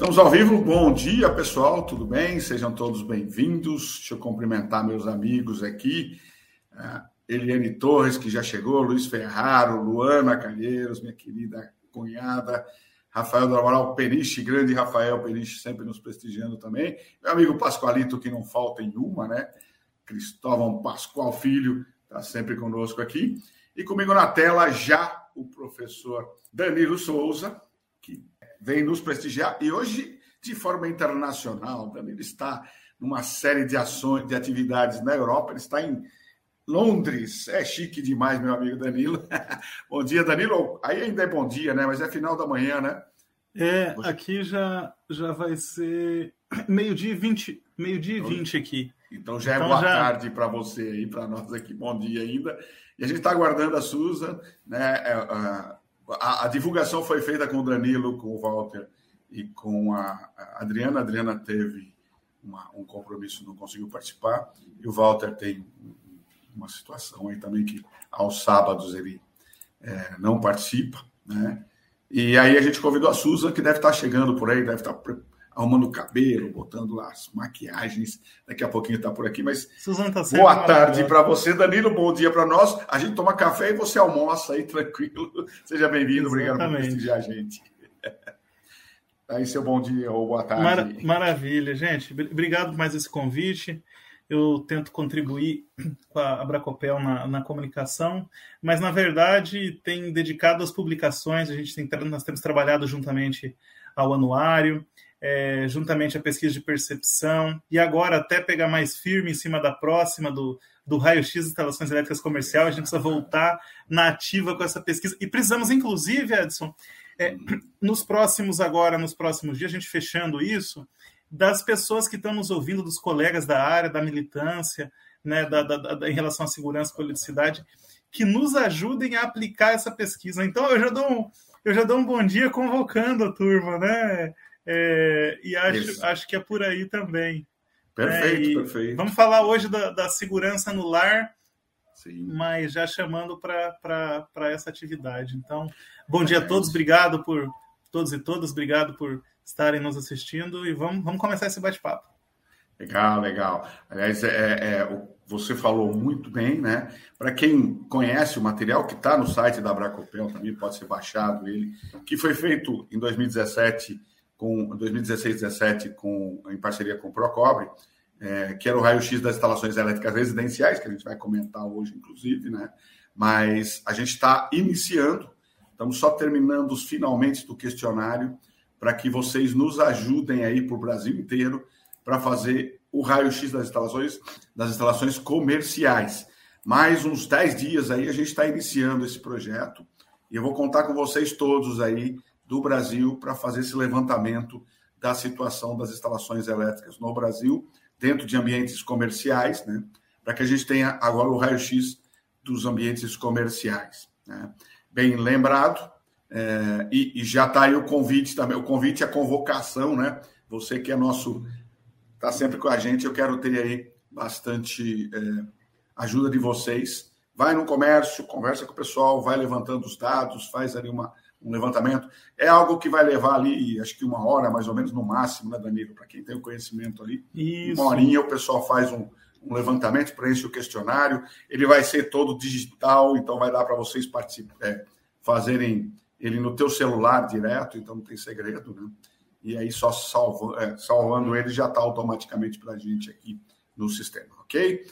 Estamos ao vivo, bom dia pessoal, tudo bem? Sejam todos bem-vindos, deixa eu cumprimentar meus amigos aqui, Eliane Torres, que já chegou, Luiz Ferraro, Luana Calheiros, minha querida cunhada, Rafael do Amaral Periche, grande Rafael Periche, sempre nos prestigiando também, meu amigo Pascoalito, que não falta em uma, né? Cristóvão Pascoal Filho, está sempre conosco aqui, e comigo na tela já o professor Danilo Souza, que vem nos prestigiar, e hoje, de forma internacional, Danilo está numa série de ações, de atividades na Europa, ele está em Londres, é chique demais, meu amigo Danilo. Bom dia, Danilo, aí ainda é bom dia, né? Mas é final da manhã, né? É, hoje... aqui já vai ser meio-dia e 20 aqui. Então já é boa tarde para você aí, para nós aqui, bom dia ainda. E a gente está aguardando a Susan, né? A divulgação foi feita com o Danilo, com o Walter e com a Adriana. A Adriana teve um compromisso, não conseguiu participar. E o Walter tem uma situação aí também que aos sábados ele não participa, né? E aí a gente convidou a Susan, que deve estar chegando por aí, deve estar arrumando o cabelo, botando lá as maquiagens. Daqui a pouquinho está por aqui, mas Susan tá boa tarde para você, Danilo. Bom dia para nós. A gente toma café e você almoça aí, tranquilo. Seja bem-vindo. Exatamente. Obrigado por prestigiar a gente. Aí, seu bom dia ou boa tarde. Maravilha, gente. Obrigado por mais esse convite. Eu tento contribuir com a Abracopel na comunicação, mas, na verdade, tem dedicado às publicações. Nós temos trabalhado juntamente ao anuário, juntamente à pesquisa de percepção, e agora até pegar mais firme em cima da próxima do raio-x das instalações elétricas comercial. A gente precisa voltar na ativa com essa pesquisa. E precisamos, inclusive, Edson, nos próximos dias, a gente fechando isso, das pessoas que estão nos ouvindo, dos colegas da área, da militância, né, em relação à segurança e politicidade, que nos ajudem a aplicar essa pesquisa. Então, eu já dou um bom dia convocando a turma, né? E acho que é por aí também. Perfeito. Vamos falar hoje da segurança no lar. Sim. Mas já chamando para essa atividade. Então, bom dia a todos, obrigado por todos e todas, obrigado por estarem nos assistindo e vamos começar esse bate-papo. Legal. Aliás, você falou muito bem, né? Para quem conhece o material que está no site da Abracopel, também pode ser baixado ele, que foi feito em 2016, 2017, em parceria com o Procobre, que era o raio-x das instalações elétricas residenciais, que a gente vai comentar hoje, inclusive, né? Mas a gente está iniciando, estamos só terminando os finalmente do questionário, para que vocês nos ajudem aí para o Brasil inteiro para fazer o raio-x das instalações comerciais. Mais uns 10 dias aí a gente está iniciando esse projeto e eu vou contar com vocês todos aí do Brasil para fazer esse levantamento da situação das instalações elétricas no Brasil, dentro de ambientes comerciais, né? Para que a gente tenha agora o raio-x dos ambientes comerciais, né? Bem lembrado. E já está aí o convite também, a convocação, né? Você que é nosso, está sempre com a gente, eu quero ter aí bastante ajuda de vocês. Vai no comércio, conversa com o pessoal, vai levantando os dados, faz ali um levantamento. É algo que vai levar ali, acho que uma hora, mais ou menos, no máximo, né, Danilo? Para quem tem o conhecimento ali. Isso. Uma horinha o pessoal faz um levantamento, preenche o questionário, ele vai ser todo digital, então vai dar para vocês fazerem ele no teu celular direto, então não tem segredo, né? E aí só salvando ele já está automaticamente para a gente aqui no sistema, ok?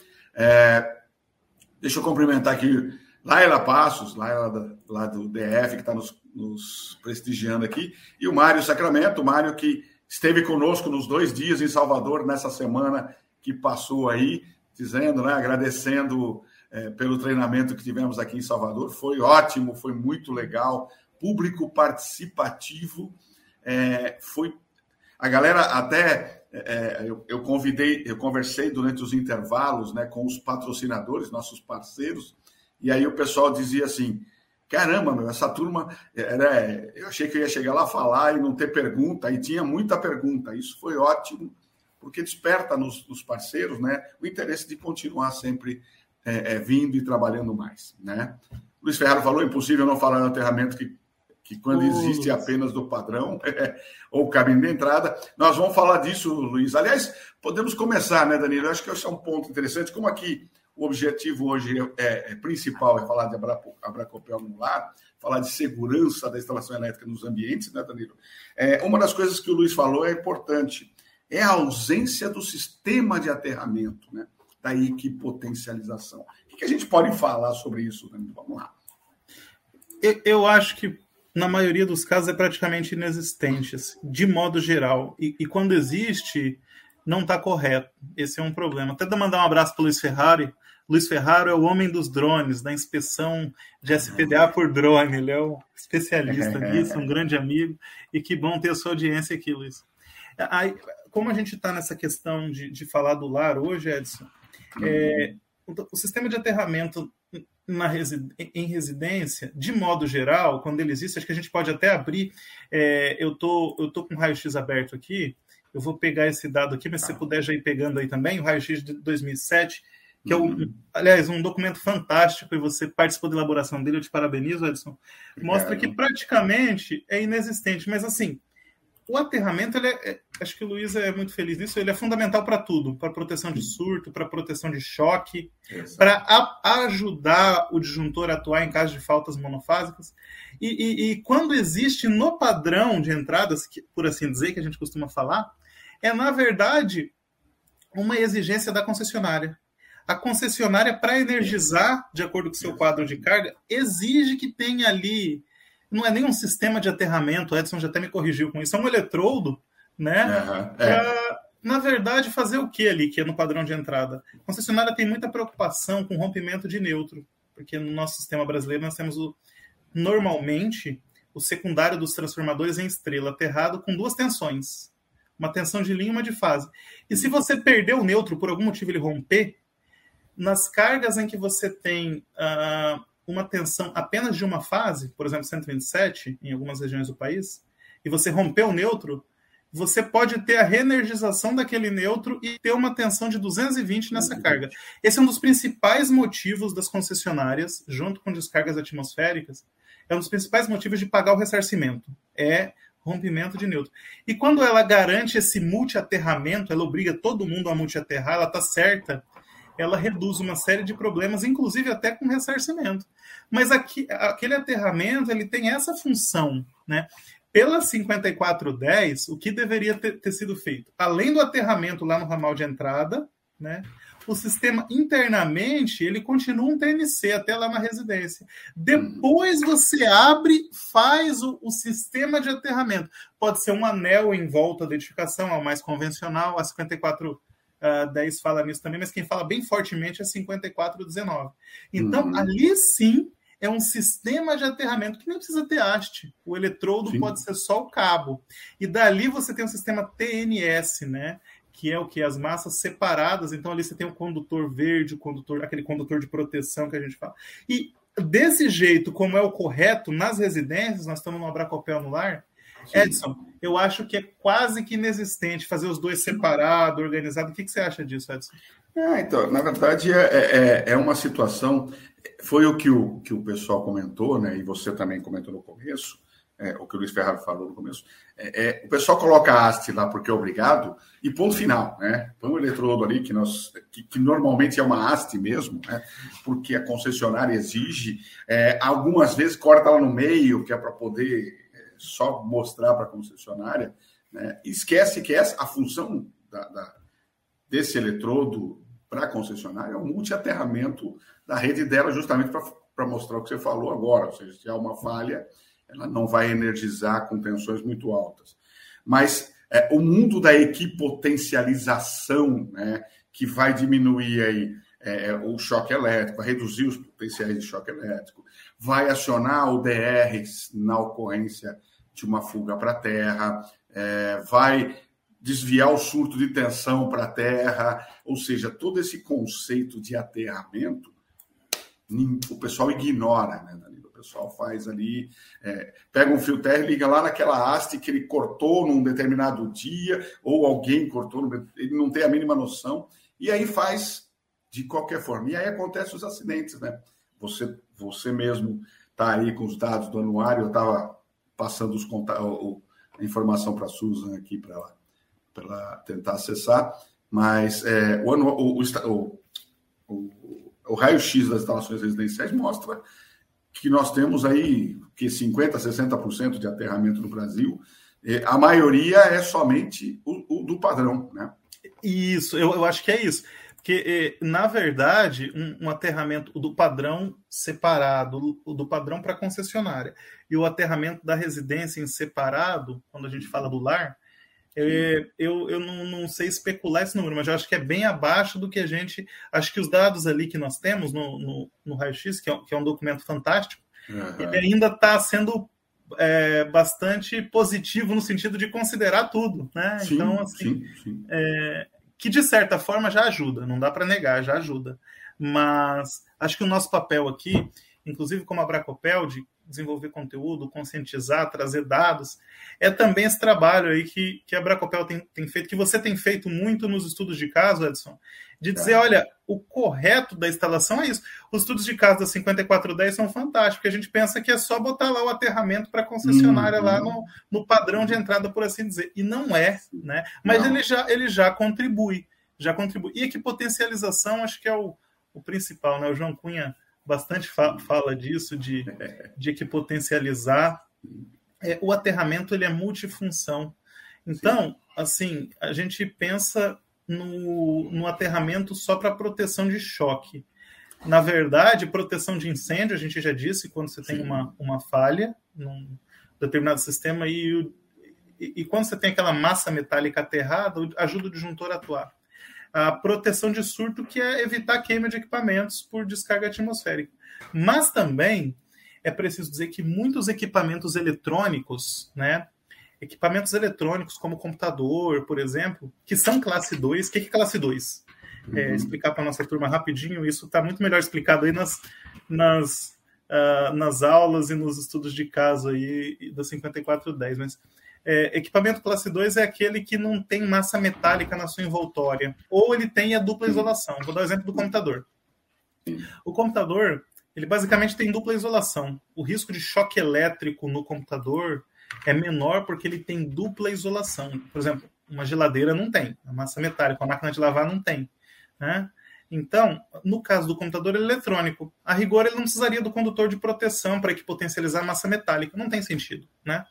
Deixa eu cumprimentar aqui Laila Passos, Laila lá do DF, que está nos prestigiando aqui, e o Mário Sacramento, o Mário que esteve conosco nos 2 dias em Salvador nessa semana que passou aí, dizendo, né, agradecendo pelo treinamento que tivemos aqui em Salvador, foi ótimo, foi muito legal, público participativo, foi... A galera até... eu conversei durante os intervalos, né, com os patrocinadores, nossos parceiros, e aí o pessoal dizia assim, caramba, meu, essa turma... eu achei que eu ia chegar lá falar e não ter pergunta, e tinha muita pergunta, isso foi ótimo, porque desperta nos parceiros, né, o interesse de continuar sempre vindo e trabalhando mais, né? Luiz Ferraro falou, impossível não falar do aterramento que que quando existe apenas do padrão ou caminho de entrada. Nós vamos falar disso, Luiz. Aliás, podemos começar, né, Danilo? Eu acho que esse é um ponto interessante. Como aqui o objetivo hoje é principal, é falar de Abracopel no lar, falar de segurança da instalação elétrica nos ambientes, né, Danilo? Uma das coisas que o Luiz falou é importante, é a ausência do sistema de aterramento, né? Daí que potencialização. O que a gente pode falar sobre isso, Danilo? Vamos lá. Eu acho que na maioria dos casos é praticamente inexistente, de modo geral. E quando existe, não está correto. Esse é um problema. Até mandar um abraço para o Luiz Ferrari. Luiz Ferrari é o homem dos drones, da inspeção de SPDA por drone. Ele é um especialista nisso, um grande amigo. E que bom ter a sua audiência aqui, Luiz. Aí, como a gente está nessa questão de falar do lar hoje, Edson, o sistema de aterramento em residência, de modo geral, quando ele existe, acho que a gente pode até abrir. Eu tô com o raio-x aberto aqui, eu vou pegar esse dado aqui, mas se você puder já ir pegando aí também, o raio-x de 2007, que aliás, um documento fantástico, e você participou da elaboração dele, eu te parabenizo, Edson, mostra que praticamente é inexistente, mas assim, o aterramento, acho que o Luiz é muito feliz nisso, ele é fundamental para tudo, para proteção de surto, para proteção de choque, para ajudar o disjuntor a atuar em caso de faltas monofásicas. E quando existe no padrão de entradas, que, por assim dizer, que a gente costuma falar, é, na verdade, uma exigência da concessionária. A concessionária, para energizar, de acordo com o seu quadro de carga, exige que tenha ali... Não é nem um sistema de aterramento, o Edson já até me corrigiu com isso, é um eletrodo, né? Pra, na verdade, fazer o que ali, que é no padrão de entrada? A concessionária tem muita preocupação com rompimento de neutro, porque no nosso sistema brasileiro nós temos, normalmente, o secundário dos transformadores em estrela aterrado com duas tensões, uma tensão de linha e uma de fase. E se você perder o neutro, por algum motivo ele romper, nas cargas em que você tem... uma tensão apenas de uma fase, por exemplo, 127, em algumas regiões do país, e você rompeu o neutro, você pode ter a reenergização daquele neutro e ter uma tensão de 220 nessa carga. Esse é um dos principais motivos das concessionárias, junto com descargas atmosféricas, é um dos principais motivos de pagar o ressarcimento, é rompimento de neutro. E quando ela garante esse multiaterramento, ela obriga todo mundo a multiaterrar, ela está certa, ela reduz uma série de problemas, inclusive até com ressarcimento. Mas aquele aterramento ele tem essa função, né? Pela 5410, o que deveria ter sido feito? Além do aterramento lá no ramal de entrada, né, o sistema internamente ele continua um TNC até lá na residência. Depois você abre, faz o sistema de aterramento. Pode ser um anel em volta da edificação, ao mais convencional, a 5410. 10 fala nisso também, mas quem fala bem fortemente é 5419. Então, ali sim é um sistema de aterramento que nem precisa ter haste. O eletrodo pode ser só o cabo. E dali você tem um sistema TNS, né? Que é o que? As massas separadas. Então, ali você tem o condutor verde, aquele condutor de proteção que a gente fala. E desse jeito, como é o correto, nas residências, nós estamos no Abracopel no lar. Sim. Edson, eu acho que é quase que inexistente fazer os dois separado, organizado. O que você acha disso, Edson? Então, na verdade, é uma situação... Foi o que o pessoal comentou, né? E você também comentou no começo, o que o Luiz Ferrari falou no começo. O pessoal coloca a haste lá porque é obrigado e ponto final, né? Põe o eletrodo ali, que normalmente é uma haste mesmo, né? Porque a concessionária exige. Algumas vezes corta lá no meio, que é para poder... só mostrar para a concessionária, né? Esquece que essa, a função desse eletrodo para a concessionária é o multiaterramento da rede dela, justamente para mostrar o que você falou agora, ou seja, se há uma falha, ela não vai energizar com tensões muito altas. Mas o mundo da equipotencialização, né, que vai diminuir aí, o choque elétrico, vai reduzir os potenciais de choque elétrico, vai acionar o DR na ocorrência de uma fuga para a terra, vai desviar o surto de tensão para a terra, ou seja, todo esse conceito de aterramento, o pessoal ignora, né, Danilo? O pessoal faz ali, pega um fio terra e liga lá naquela haste que ele cortou num determinado dia, ou alguém cortou, ele não tem a mínima noção, e aí faz... De qualquer forma, e aí acontecem os acidentes, né? Você mesmo está aí com os dados do anuário, eu estava passando os a informação para a Susan aqui, para ela tentar acessar. Mas o raio-x das instalações residenciais mostra que nós temos aí que 50%, 60% de aterramento no Brasil. A maioria é somente o do padrão, né? Isso, eu acho que é isso. Porque, na verdade, um aterramento do padrão separado, o do padrão para concessionária, e o aterramento da residência em separado, quando a gente fala do lar, eu não sei especular esse número, mas eu acho que é bem abaixo do que a gente... Acho que os dados ali que nós temos no Raio-X, que é um documento fantástico, ele ainda está sendo... bastante positivo no sentido de considerar tudo, né? Sim, então, assim, sim. Que de certa forma já ajuda, não dá para negar, já ajuda. Mas acho que o nosso papel aqui, inclusive como a Bracopel, de desenvolver conteúdo, conscientizar, trazer dados, é também esse trabalho aí que a Bracopel tem feito, que você tem feito muito nos estudos de caso, Edson, de dizer, olha, o correto da instalação é isso. Os estudos de caso da 5410 são fantásticos, porque a gente pensa que é só botar lá o aterramento para a concessionária lá no padrão de entrada, por assim dizer. E não é, né? Mas ele já contribui, E aqui potencialização acho que é o principal, né? O João Cunha bastante fala disso, de que potencializar. O aterramento ele é multifunção. Então, assim, a gente pensa no aterramento só para proteção de choque. Na verdade, proteção de incêndio, a gente já disse, quando você tem uma falha num determinado sistema e quando você tem aquela massa metálica aterrada, ajuda o disjuntor a atuar. A proteção de surto, que é evitar queima de equipamentos por descarga atmosférica. Mas também é preciso dizer que muitos equipamentos eletrônicos, né? Equipamentos eletrônicos como computador, por exemplo, que são classe 2. O que é classe 2? Explicar para a nossa turma rapidinho, isso está muito melhor explicado aí nas aulas e nos estudos de caso aí da 5410, mas... equipamento classe 2 é aquele que não tem massa metálica na sua envoltória, ou ele tem a dupla isolação. Vou dar o exemplo do computador. O computador, ele basicamente tem dupla isolação. O risco de choque elétrico no computador é menor porque ele tem dupla isolação. Por exemplo, uma geladeira não tem, a massa metálica, a máquina de lavar não tem, né? Então, no caso do computador eletrônico, a rigor ele não precisaria do condutor de proteção para potencializar a massa metálica. Não tem sentido, né?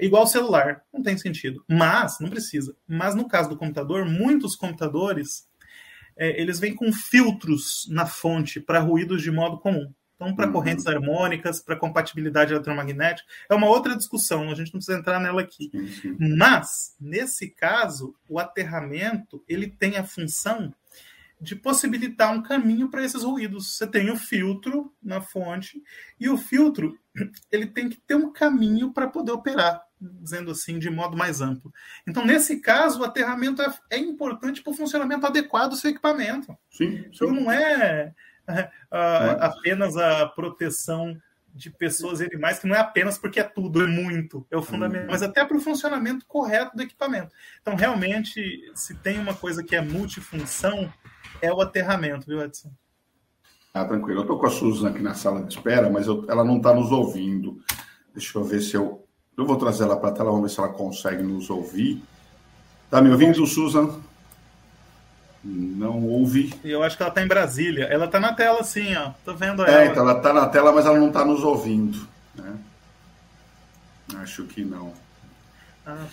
Igual o celular, não tem sentido. Mas, não precisa. Mas no caso do computador, muitos computadores, eles vêm com filtros na fonte para ruídos de modo comum. Então, para correntes harmônicas, para compatibilidade eletromagnética. É uma outra discussão, a gente não precisa entrar nela aqui. Mas, nesse caso, o aterramento, ele tem a função de possibilitar um caminho para esses ruídos. Você tem o filtro na fonte, e o filtro ele tem que ter um caminho para poder operar, dizendo assim, de modo mais amplo. Então, nesse caso, o aterramento é importante para o funcionamento adequado do seu equipamento. Sim. Então, não é apenas a proteção de pessoas e animais, que não é apenas porque é tudo, é muito, é o fundamento, mas até para o funcionamento correto do equipamento. Então, realmente, se tem uma coisa que é multifunção, é o aterramento, viu, Edson? Ah, tranquilo. Eu estou com a Susan aqui na sala de espera, mas ela não está nos ouvindo. Deixa eu ver se eu... Eu vou trazer ela para a tela, vamos ver se ela consegue nos ouvir. Está me ouvindo, Susan? Não ouve. Eu acho que ela está em Brasília. Ela está na tela, sim, ó. Estou vendo ela. Então ela está na tela, mas ela não está nos ouvindo, né? Acho que não. Ah,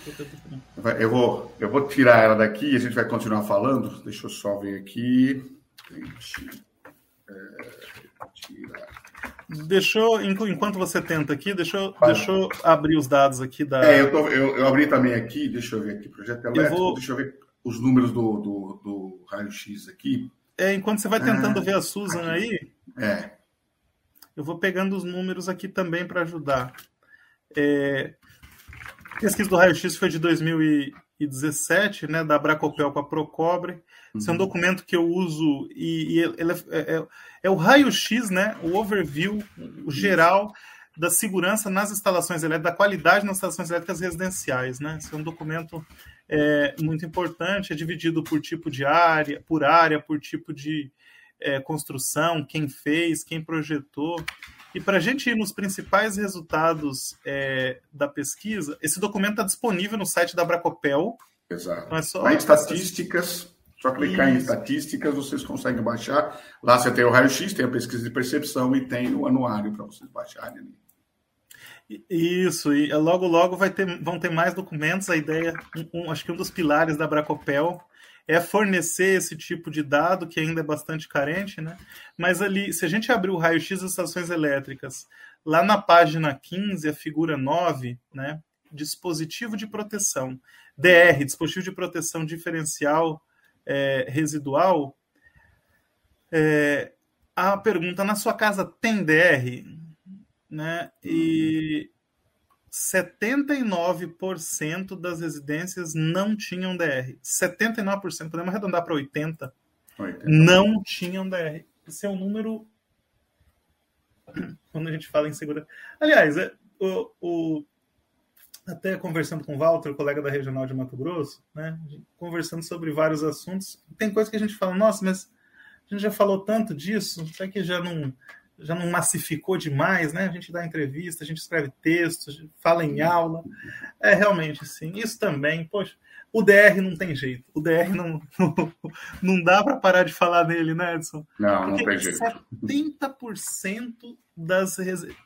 eu vou tirar ela daqui e a gente vai continuar falando. Deixa eu só ver aqui. Enquanto você tenta aqui, deixa eu abrir os dados aqui da. Eu abri também aqui, deixa eu ver aqui, projeto elétrico, deixa eu ver os números do raio-x aqui. Enquanto você vai tentando ver a Susan aqui, aí. Eu vou pegando os números aqui também para ajudar. A pesquisa do Raio-X foi de 2017, né, da Bracopel com a Procobre. Esse é um documento que eu uso e ele é o Raio-X, né, o overview, o geral da segurança nas instalações elétricas, da qualidade nas instalações elétricas residenciais, né? Esse é um documento muito importante, é dividido por tipo de área, por tipo de construção, quem fez, quem projetou. E para a gente ir nos principais resultados da pesquisa, esse documento está disponível no site da Abracopel. Exato. É só... Lá em estatísticas, só clicar em estatísticas, vocês conseguem baixar. Lá você tem o raio-x, tem a pesquisa de percepção e tem o anuário para vocês baixarem ali. Isso, e logo, logo vão ter mais documentos. A ideia, acho que um dos pilares da Abracopel é fornecer esse tipo de dado, que ainda é bastante carente, né? Mas ali, se a gente abrir o raio-x das estações elétricas, lá na página 15, a figura 9, né? Dispositivo de proteção, DR, dispositivo de proteção diferencial residual, a pergunta, na sua casa tem DR? Né? E 79% das residências não tinham DR. 79%, podemos arredondar para 80%. 80%. Não tinham DR. Esse é um número... Quando a gente fala em segurança... Aliás, até conversando com o Walter, colega da Regional de Mato Grosso, né? Conversando sobre vários assuntos, tem coisa que a gente fala, nossa, mas a gente já falou tanto disso, será que já não massificou demais, né? A gente dá entrevista, a gente escreve textos, fala em aula. É, realmente, sim. Isso também, poxa, o DR não tem jeito. O DR não dá para parar de falar dele, né, Edson? Não, porque não tem jeito. 70% das residências...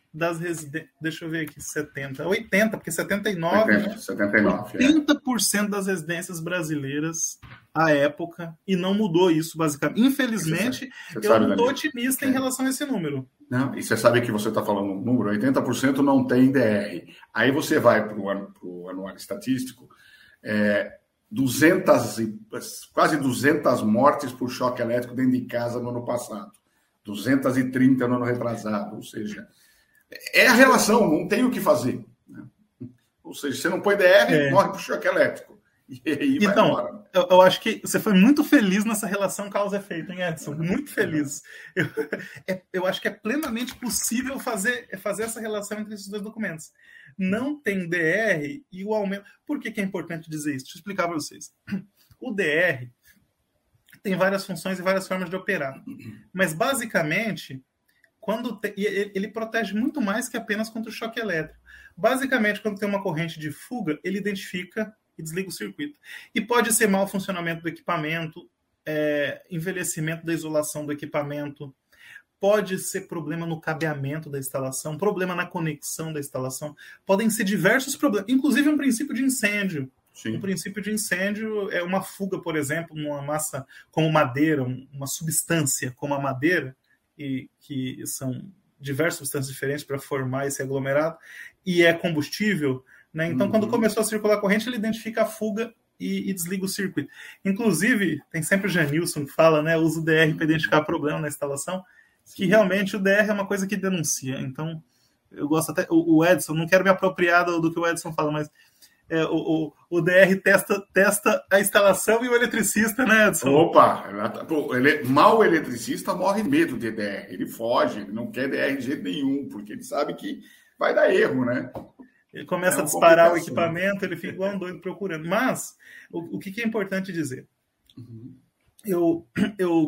Deixa eu ver aqui, 80%, porque 79%... 79%. 80% das residências brasileiras à época, e não mudou isso, basicamente. Infelizmente, eu não estou otimista em relação a esse número. Não, e você sabe que você está falando um número, 80% não tem DR. Aí você vai para o anuário estatístico, 200 200 mortes por choque elétrico dentro de casa no ano passado, 230 no ano retrasado, ou seja... É a relação, não tem o que fazer. Né? Ou seja, você não põe DR, morre por choque elétrico. E aí então, vai embora. Eu acho que você foi muito feliz nessa relação causa-efeito, hein, Edson? Muito feliz. Eu acho que é plenamente possível fazer essa relação entre esses dois documentos. Não tem DR e o aumento... Por que é importante dizer isso? Deixa eu explicar para vocês. O DR tem várias funções e várias formas de operar. Mas, basicamente... ele protege muito mais que apenas contra o choque elétrico. Basicamente, quando tem uma corrente de fuga, ele identifica e desliga o circuito. E pode ser mau funcionamento do equipamento, envelhecimento da isolação do equipamento, pode ser problema no cabeamento da instalação, problema na conexão da instalação, podem ser diversos problemas, inclusive um princípio de incêndio. Sim. O princípio de incêndio é uma fuga, por exemplo, numa massa como madeira, uma substância como a madeira, e que são diversas substâncias diferentes para formar esse aglomerado, e é combustível, né? Então, quando começou a circular a corrente, ele identifica a fuga e desliga o circuito. Inclusive, tem sempre o Janilson que fala, né? Usa o DR para identificar problema na instalação, que realmente o DR é uma coisa que denuncia. Então, eu gosto até... O Edson, não quero me apropriar do que o Edson fala, mas... O DR testa a instalação e o eletricista, né, Edson? Opa! Mal eletricista morre medo de DR. Ele foge, ele não quer DR de jeito nenhum, porque ele sabe que vai dar erro, né? Ele começa a disparar o equipamento, ele fica igual um doido procurando. Mas, o que é importante dizer? Eu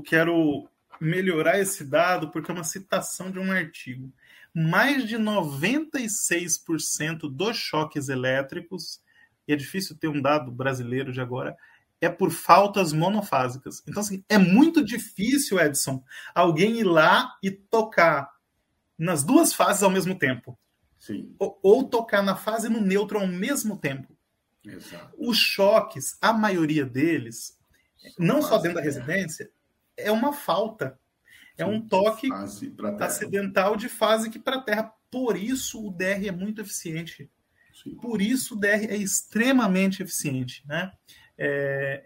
quero melhorar esse dado porque é uma citação de um artigo. Mais de 96% dos choques elétricos, e é difícil ter um dado brasileiro de agora, é por faltas monofásicas. Então, assim, é muito difícil, Edson, alguém ir lá e tocar nas duas fases ao mesmo tempo. Sim. Ou tocar na fase e no neutro ao mesmo tempo. Exato. Os choques, a maioria deles, não só dentro da residência, é uma falta. É um toque acidental de fase que para a Terra. Por isso o DR é muito eficiente. Sim. Por isso o DR é extremamente eficiente. Né?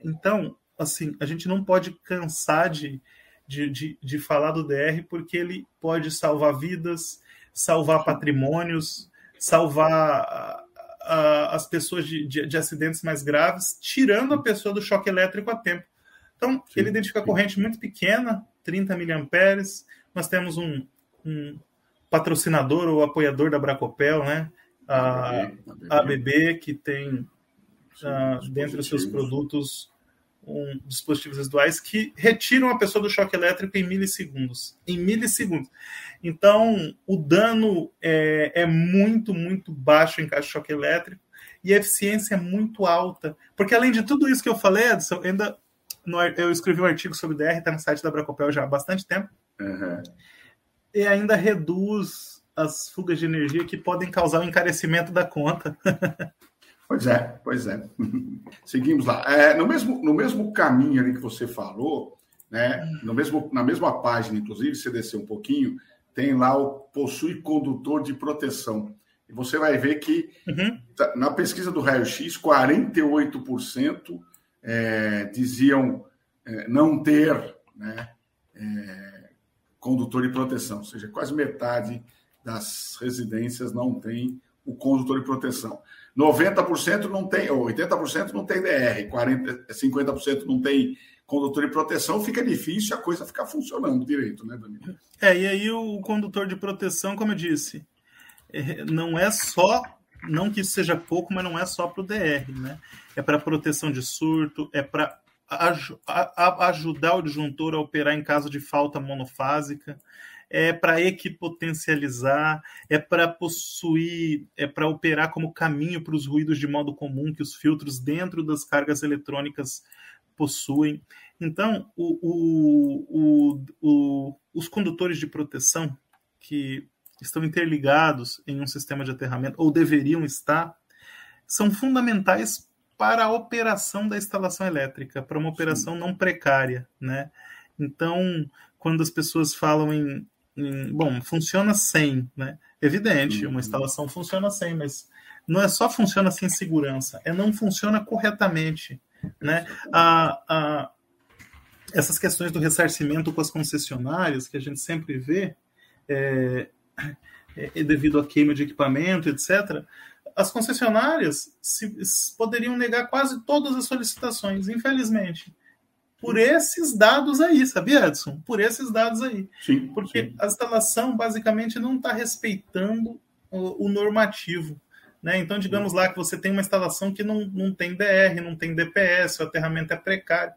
Então, assim, a gente não pode cansar de falar do DR, porque ele pode salvar vidas, salvar patrimônios, salvar as pessoas de acidentes mais graves, tirando a pessoa do choque elétrico a tempo. Então, ele identifica a corrente muito pequena, 30 miliamperes. Nós temos um patrocinador ou apoiador da Abracopel, né? A ABB, que tem dentre os seus produtos dispositivos residuais que retiram a pessoa do choque elétrico em milissegundos. Então, o dano é muito, muito baixo em caso de choque elétrico e a eficiência é muito alta. Porque, além de tudo isso que eu falei, Edson, eu escrevi um artigo sobre DR, está no site da Bracopel já há bastante tempo, e ainda reduz as fugas de energia que podem causar o encarecimento da conta. Pois é. Seguimos lá. No mesmo caminho ali que você falou, né? Na mesma página, inclusive, se descer um pouquinho, tem lá o possui condutor de proteção. E você vai ver que na pesquisa do raio-x, 48% diziam não ter condutor de proteção. Ou seja, quase metade das residências não tem o condutor de proteção. 90% não tem, ou 80% não tem DR, 50% não tem condutor de proteção, fica difícil a coisa ficar funcionando direito, né, Danilo? E aí o condutor de proteção, como eu disse, não é só, não que isso seja pouco, mas não é só para o DR, né? É para proteção de surto, é para ajudar o disjuntor a operar em caso de falta monofásica, é para equipotencializar, é para possuir, é para operar como caminho para os ruídos de modo comum que os filtros dentro das cargas eletrônicas possuem. Então, os condutores de proteção que estão interligados em um sistema de aterramento, ou deveriam estar, são fundamentais para a operação da instalação elétrica, para uma operação não precária, né? Então, quando as pessoas falam funciona sem, né? Evidente, uma instalação funciona sem, mas não é só funciona sem segurança, não funciona corretamente, né? Essas questões do ressarcimento com as concessionárias, que a gente sempre vê, devido à queima de equipamento, etc., as concessionárias poderiam negar quase todas as solicitações, infelizmente. Por esses dados aí, sabia, Edson? Sim, porque a instalação, basicamente, não está respeitando o normativo, né? Então, digamos lá que você tem uma instalação que não tem DR, não tem DPS, o aterramento é precário.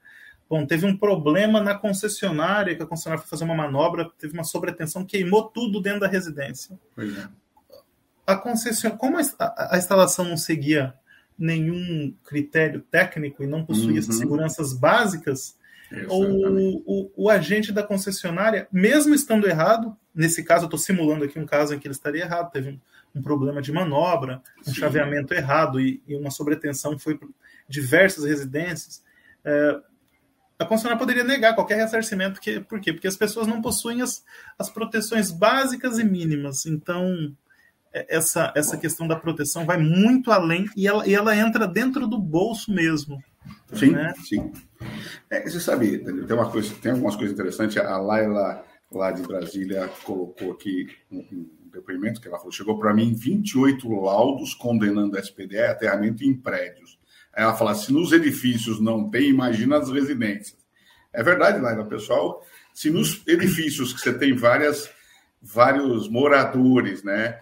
Bom, teve um problema na concessionária, que a concessionária foi fazer uma manobra, teve uma sobretensão, queimou tudo dentro da residência. Pois é. Como a instalação não seguia nenhum critério técnico e não possuía seguranças básicas, o agente da concessionária, mesmo estando errado, nesse caso eu estou simulando aqui um caso em que ele estaria errado, teve um problema de manobra, chaveamento errado e uma sobretensão foi para diversas residências, a concessionária poderia negar qualquer ressarcimento. Por quê? Porque as pessoas não possuem as proteções básicas e mínimas. Então, essa questão da proteção vai muito além e ela entra dentro do bolso mesmo. Sim, né? Sim. Você sabe, tem algumas coisas interessantes. A Laila, lá de Brasília, colocou aqui um depoimento que ela falou. Chegou para mim 28 laudos condenando a SPDE a aterramento em prédios. Aí ela fala, se nos edifícios não tem, imagina as residências. É verdade, Laila, pessoal. Se nos edifícios que você tem vários moradores, né?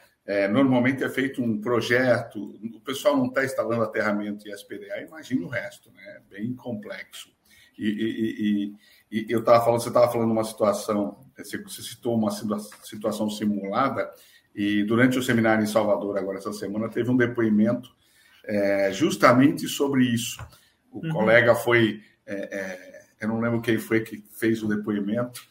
Normalmente é feito um projeto, o pessoal não está instalando aterramento e SPDA, imagina o resto, né? Bem complexo. E eu estava falando, você estava falando uma situação, você citou uma situação simulada, e durante o seminário em Salvador, agora essa semana, teve um depoimento justamente sobre isso. O colega foi, eu não lembro quem foi que fez o depoimento,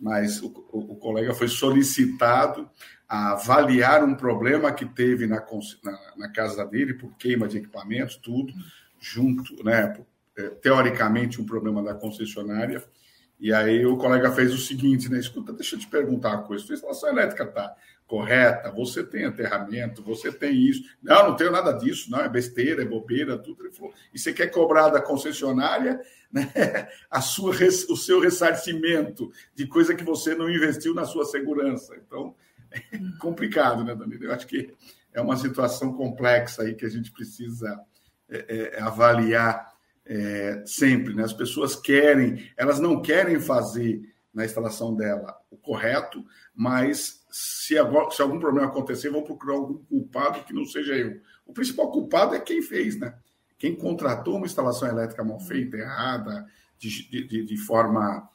mas o colega foi solicitado a avaliar um problema que teve na casa dele por queima de equipamentos, tudo, junto, né, teoricamente um problema da concessionária, e aí o colega fez o seguinte, né, escuta, deixa eu te perguntar uma coisa, sua instalação elétrica está correta, você tem aterramento, você tem isso, não tenho nada disso, não, é besteira, é bobeira, tudo, ele falou, e você quer cobrar da concessionária, né, o seu ressarcimento de coisa que você não investiu na sua segurança, então... É complicado, né, Danilo? Eu acho que é uma situação complexa aí que a gente precisa avaliar sempre, né? As pessoas elas não querem fazer na instalação dela o correto, mas se algum problema acontecer, vão procurar algum culpado que não seja eu. O principal culpado é quem fez, né? Quem contratou uma instalação elétrica mal feita, errada, de forma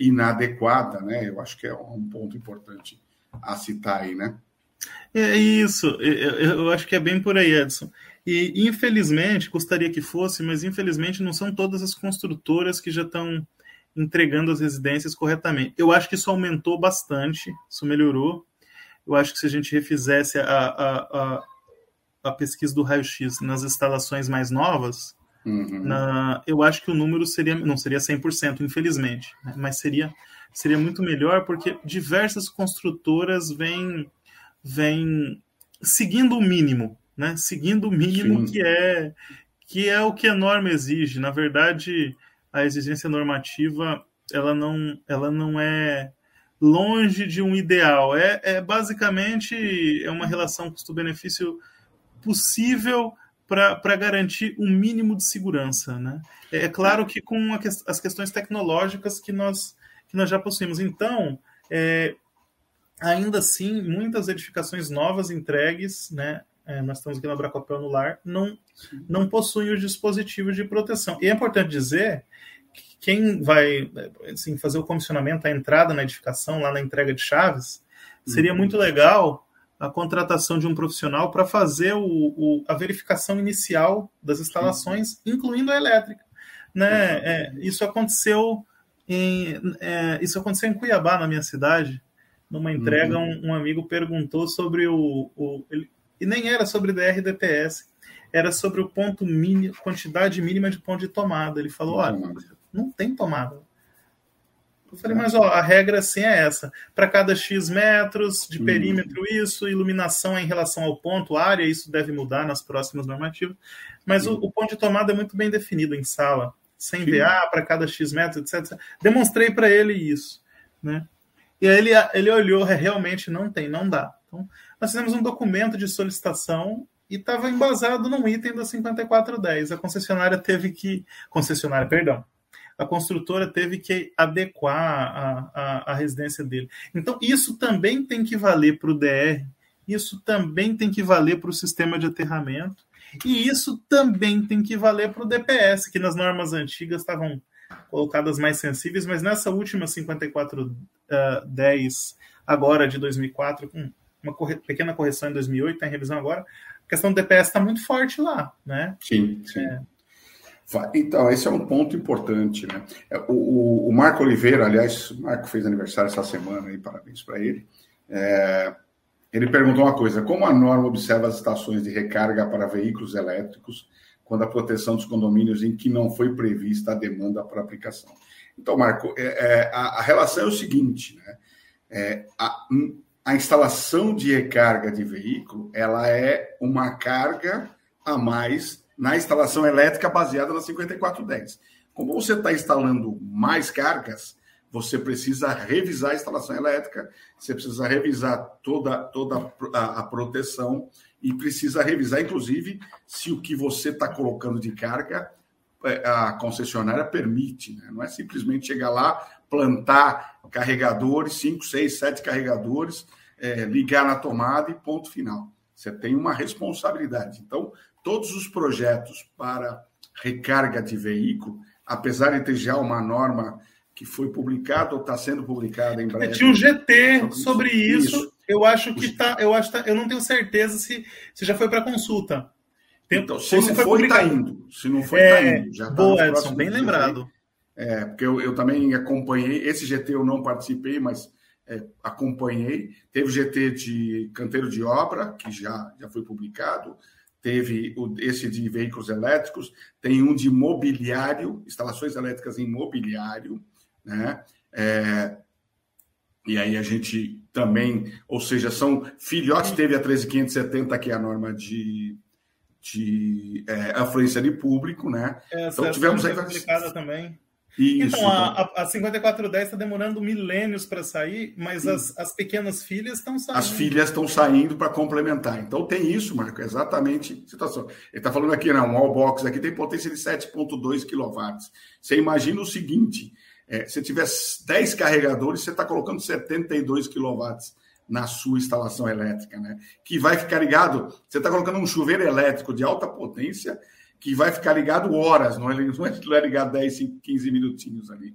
inadequada, né? Eu acho que é um ponto importante a citar aí, né? É isso, eu acho que é bem por aí, Edson. E infelizmente, gostaria que fosse, mas infelizmente não são todas as construtoras que já estão entregando as residências corretamente. Eu acho que isso aumentou bastante, isso melhorou. Eu acho que se a gente refizesse a pesquisa do raio-x nas instalações mais novas, eu acho que o número seria, não seria 100%, infelizmente, né? Mas seria muito melhor, porque diversas construtoras vêm seguindo o mínimo, né? Seguindo o mínimo que é o que a norma exige. Na verdade, a exigência normativa ela não é longe de um ideal. É basicamente é uma relação custo-benefício possível para garantir um mínimo de segurança, né? É claro que com as questões tecnológicas que nós já possuímos. Então, ainda assim, muitas edificações novas entregues, né? Nós estamos aqui na Bracopel no Lar, não possuem os dispositivos de proteção. E é importante dizer que quem vai assim, fazer o comissionamento, a entrada na edificação, lá na entrega de chaves, seria muito legal a contratação de um profissional para fazer a verificação inicial das instalações, incluindo a elétrica, né? Isso aconteceu em Cuiabá, na minha cidade. Numa entrega, um amigo perguntou sobre e nem era sobre DRDPS, era sobre o ponto mínimo, quantidade mínima de ponto de tomada. Ele falou, olha, não tem tomada. Eu falei, mas a regra assim é essa. Para cada X metros de perímetro, isso, iluminação em relação ao ponto, área, isso deve mudar nas próximas normativas. Mas o ponto de tomada é muito bem definido em sala. Sem VA, para cada X metros, etc. Demonstrei para ele isso, né? E aí ele olhou, realmente não tem, não dá. Então, nós fizemos um documento de solicitação e estava embasado num item da 5410. A construtora teve que adequar a residência dele. Então, isso também tem que valer para o DR, isso também tem que valer para o sistema de aterramento, e isso também tem que valer para o DPS, que nas normas antigas estavam colocadas mais sensíveis, mas nessa última 5410, agora de 2004, com uma pequena correção em 2008, está em revisão agora, a questão do DPS está muito forte lá, né? Sim. Então, esse é um ponto importante, né? O Marco Oliveira, aliás, o Marco fez aniversário essa semana, e parabéns para ele. Ele perguntou uma coisa: como a norma observa as estações de recarga para veículos elétricos quando a proteção dos condomínios em que não foi prevista a demanda para aplicação? Então, Marco, a relação é o seguinte, né? A instalação de recarga de veículo, ela é uma carga a mais na instalação elétrica baseada na 5410. Como você está instalando mais cargas, você precisa revisar a instalação elétrica, você precisa revisar toda a proteção e precisa revisar, inclusive, se o que você está colocando de carga, a concessionária permite, né? Não é simplesmente chegar lá, plantar carregadores, 5, 6, 7 carregadores, ligar na tomada e ponto final. Você tem uma responsabilidade. Então, todos os projetos para recarga de veículo, apesar de ter já uma norma que foi publicada ou está sendo publicada em breve. Tinha um GT sobre isso. Eu não tenho certeza se já foi para consulta. Então, se não foi, está indo. Se não foi, está indo. Já boa, Edson, bem lembrado. Porque eu também acompanhei. Esse GT eu não participei, mas acompanhei. Teve o GT de canteiro de obra, que já foi publicado. Teve esse de veículos elétricos. Tem um de mobiliário, instalações elétricas em mobiliário, né? E aí a gente também, ou seja, são filhotes. Teve a 13.570, que é a norma de afluência de público, né? Então tivemos aí complicada também. Isso, então, a 5410 está demorando milênios para sair, mas as pequenas filhas estão saindo. As filhas estão saindo para complementar. Então, tem isso, Marco, exatamente a situação. Ele está falando aqui, um wallbox aqui tem potência de 7,2 kW. Você imagina o seguinte, se tiver 10 carregadores, você está colocando 72 kW na sua instalação elétrica, né? Que vai ficar ligado, você está colocando um chuveiro elétrico de alta potência que vai ficar ligado horas, não é ligado 10, 15 minutinhos ali.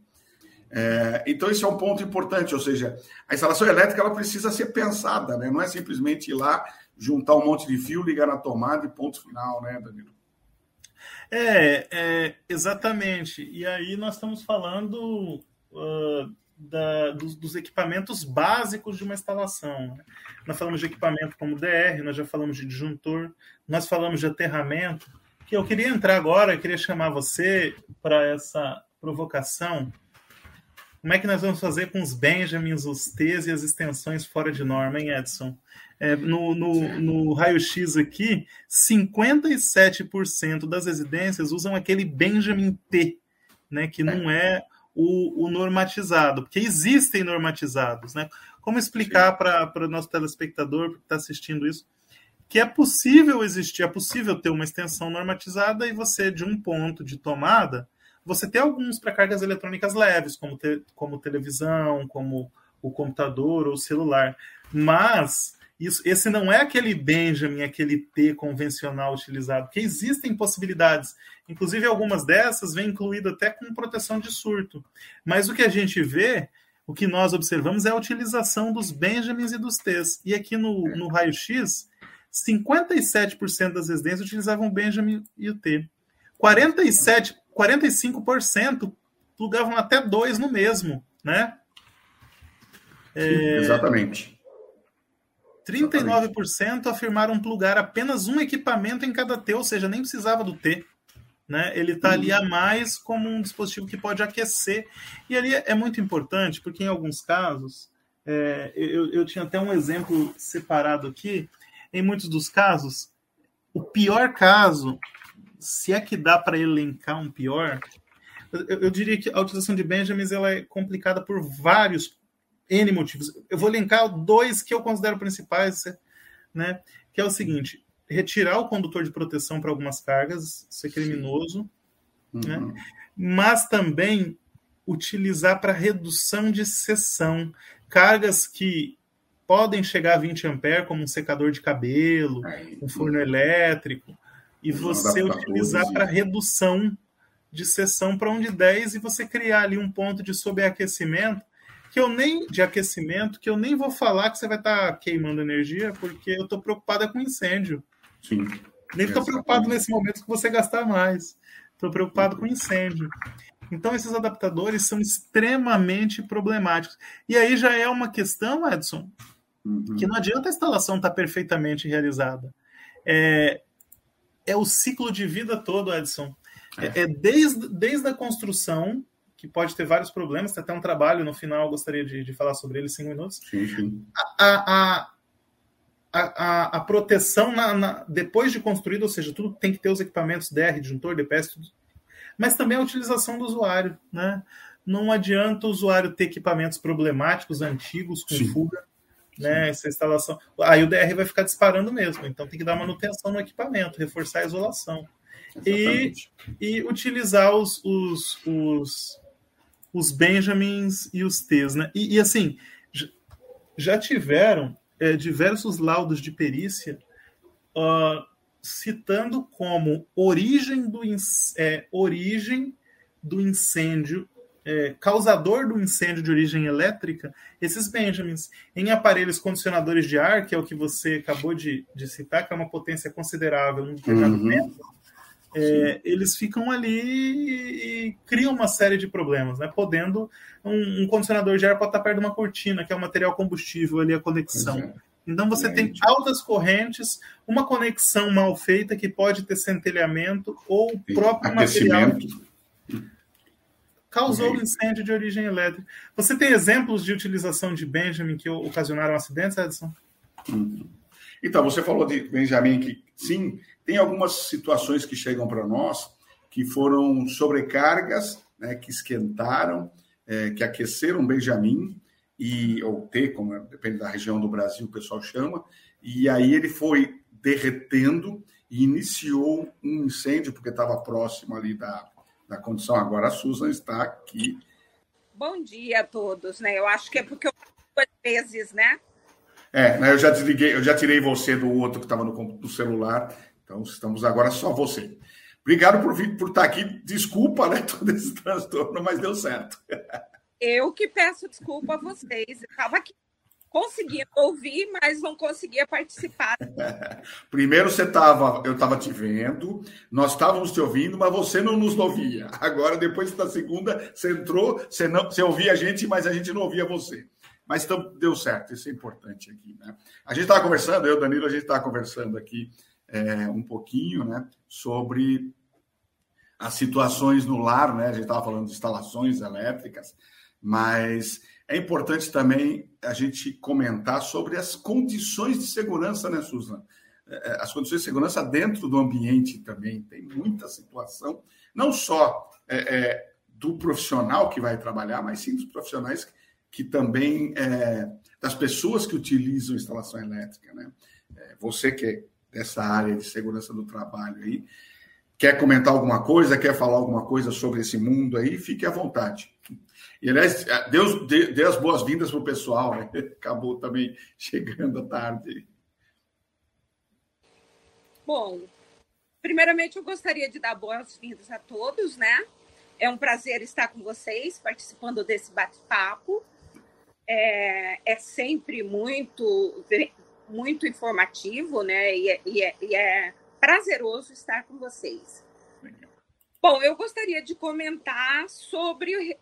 Então, isso é um ponto importante, ou seja, a instalação elétrica ela precisa ser pensada, né? Não é simplesmente ir lá, juntar um monte de fio, ligar na tomada e ponto final, né, Danilo? Exatamente. E aí nós estamos falando dos equipamentos básicos de uma instalação. Nós falamos de equipamento como DR, nós já falamos de disjuntor, nós falamos de aterramento, que eu queria entrar agora, eu queria chamar você para essa provocação. Como é que nós vamos fazer com os Benjamins, os T's e as extensões fora de norma, hein, Edson? No raio-x aqui, 57% das residências usam aquele Benjamin T, né, que não é o normatizado, porque existem normatizados. Né? Como explicar para o nosso telespectador que está assistindo isso, que é possível existir, é possível ter uma extensão normatizada e você, de um ponto de tomada, você tem alguns para cargas eletrônicas leves, como televisão, como o computador ou o celular. Mas esse não é aquele Benjamin, aquele T convencional utilizado, porque existem possibilidades. Inclusive, algumas dessas vêm incluídas até com proteção de surto. Mas o que a gente vê, o que nós observamos, é a utilização dos Benjamins e dos Ts. E aqui no raio-x, 57% das residências utilizavam o Benjamin e o T. 45% plugavam até 2 no mesmo, né? Exatamente. 39% afirmaram plugar apenas um equipamento em cada T, ou seja, nem precisava do T, né? Ele está ali a mais como um dispositivo que pode aquecer. E ali é muito importante, porque em alguns casos, eu tinha até um exemplo separado aqui, em muitos dos casos, o pior caso... Se é que dá para elencar um pior, eu diria que a utilização de Benjamins ela é complicada por vários N motivos. Eu vou elencar 2 que eu considero principais, né? Que é o seguinte, retirar o condutor de proteção para algumas cargas, isso é criminoso, né? Mas também utilizar para redução de seção, cargas que podem chegar a 20 amperes, como um secador de cabelo, um forno elétrico, e você utilizar para redução de seção para 1 de 10 e você criar ali um ponto de sobreaquecimento, que eu nem vou falar que você vai estar queimando energia, porque eu estou preocupada com incêndio. Sim. Nem estou preocupado nesse momento que você gastar mais. Estou preocupado com incêndio. Então, esses adaptadores são extremamente problemáticos. E aí já é uma questão, Edson, que não adianta a instalação estar perfeitamente realizada. É o ciclo de vida todo, Edson. Desde a construção, que pode ter vários problemas, tem até um trabalho no final, eu gostaria de falar sobre ele em 5 minutos. Sim. A proteção depois de construído, ou seja, tudo tem que ter os equipamentos DR, disjuntor, DPS, tudo. Mas também a utilização do usuário, né? Não adianta o usuário ter equipamentos problemáticos, antigos, com fuga. Né, essa instalação, aí o DR vai ficar disparando mesmo, então tem que dar manutenção no equipamento, reforçar a isolação e utilizar os Benjamins e os T's, né? E assim, já tiveram diversos laudos de perícia citando como origem do incêndio, causador do incêndio de origem elétrica, esses Benjamins em aparelhos condicionadores de ar, que é o que você acabou de citar, que é uma potência considerável no determinado tempo, eles ficam ali e criam uma série de problemas, né? Podendo um condicionador de ar pode estar perto de uma cortina, que é o material combustível ali, a conexão. Então você tem altas correntes, uma conexão mal feita que pode ter centelhamento ou o próprio material causou um incêndio de origem elétrica. Você tem exemplos de utilização de Benjamin que ocasionaram acidentes, Edson? Então, você falou de Benjamin que, sim, tem algumas situações que chegam para nós que foram sobrecargas, né, que esquentaram, que aqueceram Benjamin, ou T, como depende da região do Brasil o pessoal chama, e aí ele foi derretendo e iniciou um incêndio, porque estava próximo ali da condição. Agora a Susan está aqui. Bom dia a todos, né? Eu acho que é porque eu duas vezes, né? Eu já desliguei, eu já tirei você do outro que estava no celular, então estamos agora só você. Obrigado por estar aqui. Desculpa, né, todo esse transtorno, mas deu certo. Eu que peço desculpa a vocês. Eu estava aqui. Consegui ouvir, mas não conseguia participar. Primeiro eu estava te vendo, nós estávamos te ouvindo, mas você não nos ouvia. Agora, depois da segunda, você entrou, você ouvia a gente, mas a gente não ouvia você. Mas então, deu certo, isso é importante aqui, né? A gente estava conversando, eu e o Danilo, a gente estava conversando aqui um pouquinho, né, sobre as situações no lar, né? A gente estava falando de instalações elétricas, mas é importante também a gente comentar sobre as condições de segurança, né, Suzana? As condições de segurança dentro do ambiente também. Tem muita situação, não só do profissional que vai trabalhar, mas sim dos profissionais que também, das pessoas que utilizam instalação elétrica, né? Você que é dessa área de segurança do trabalho aí, quer comentar alguma coisa, quer falar alguma coisa sobre esse mundo aí, fique à vontade. E, aliás, Deus dê as boas-vindas para o pessoal, né? Acabou também chegando à tarde. Bom, primeiramente eu gostaria de dar boas-vindas a todos, né? É um prazer estar com vocês, participando desse bate-papo. É sempre muito, muito informativo, né? E é prazeroso estar com vocês. Legal. Bom, eu gostaria de comentar sobre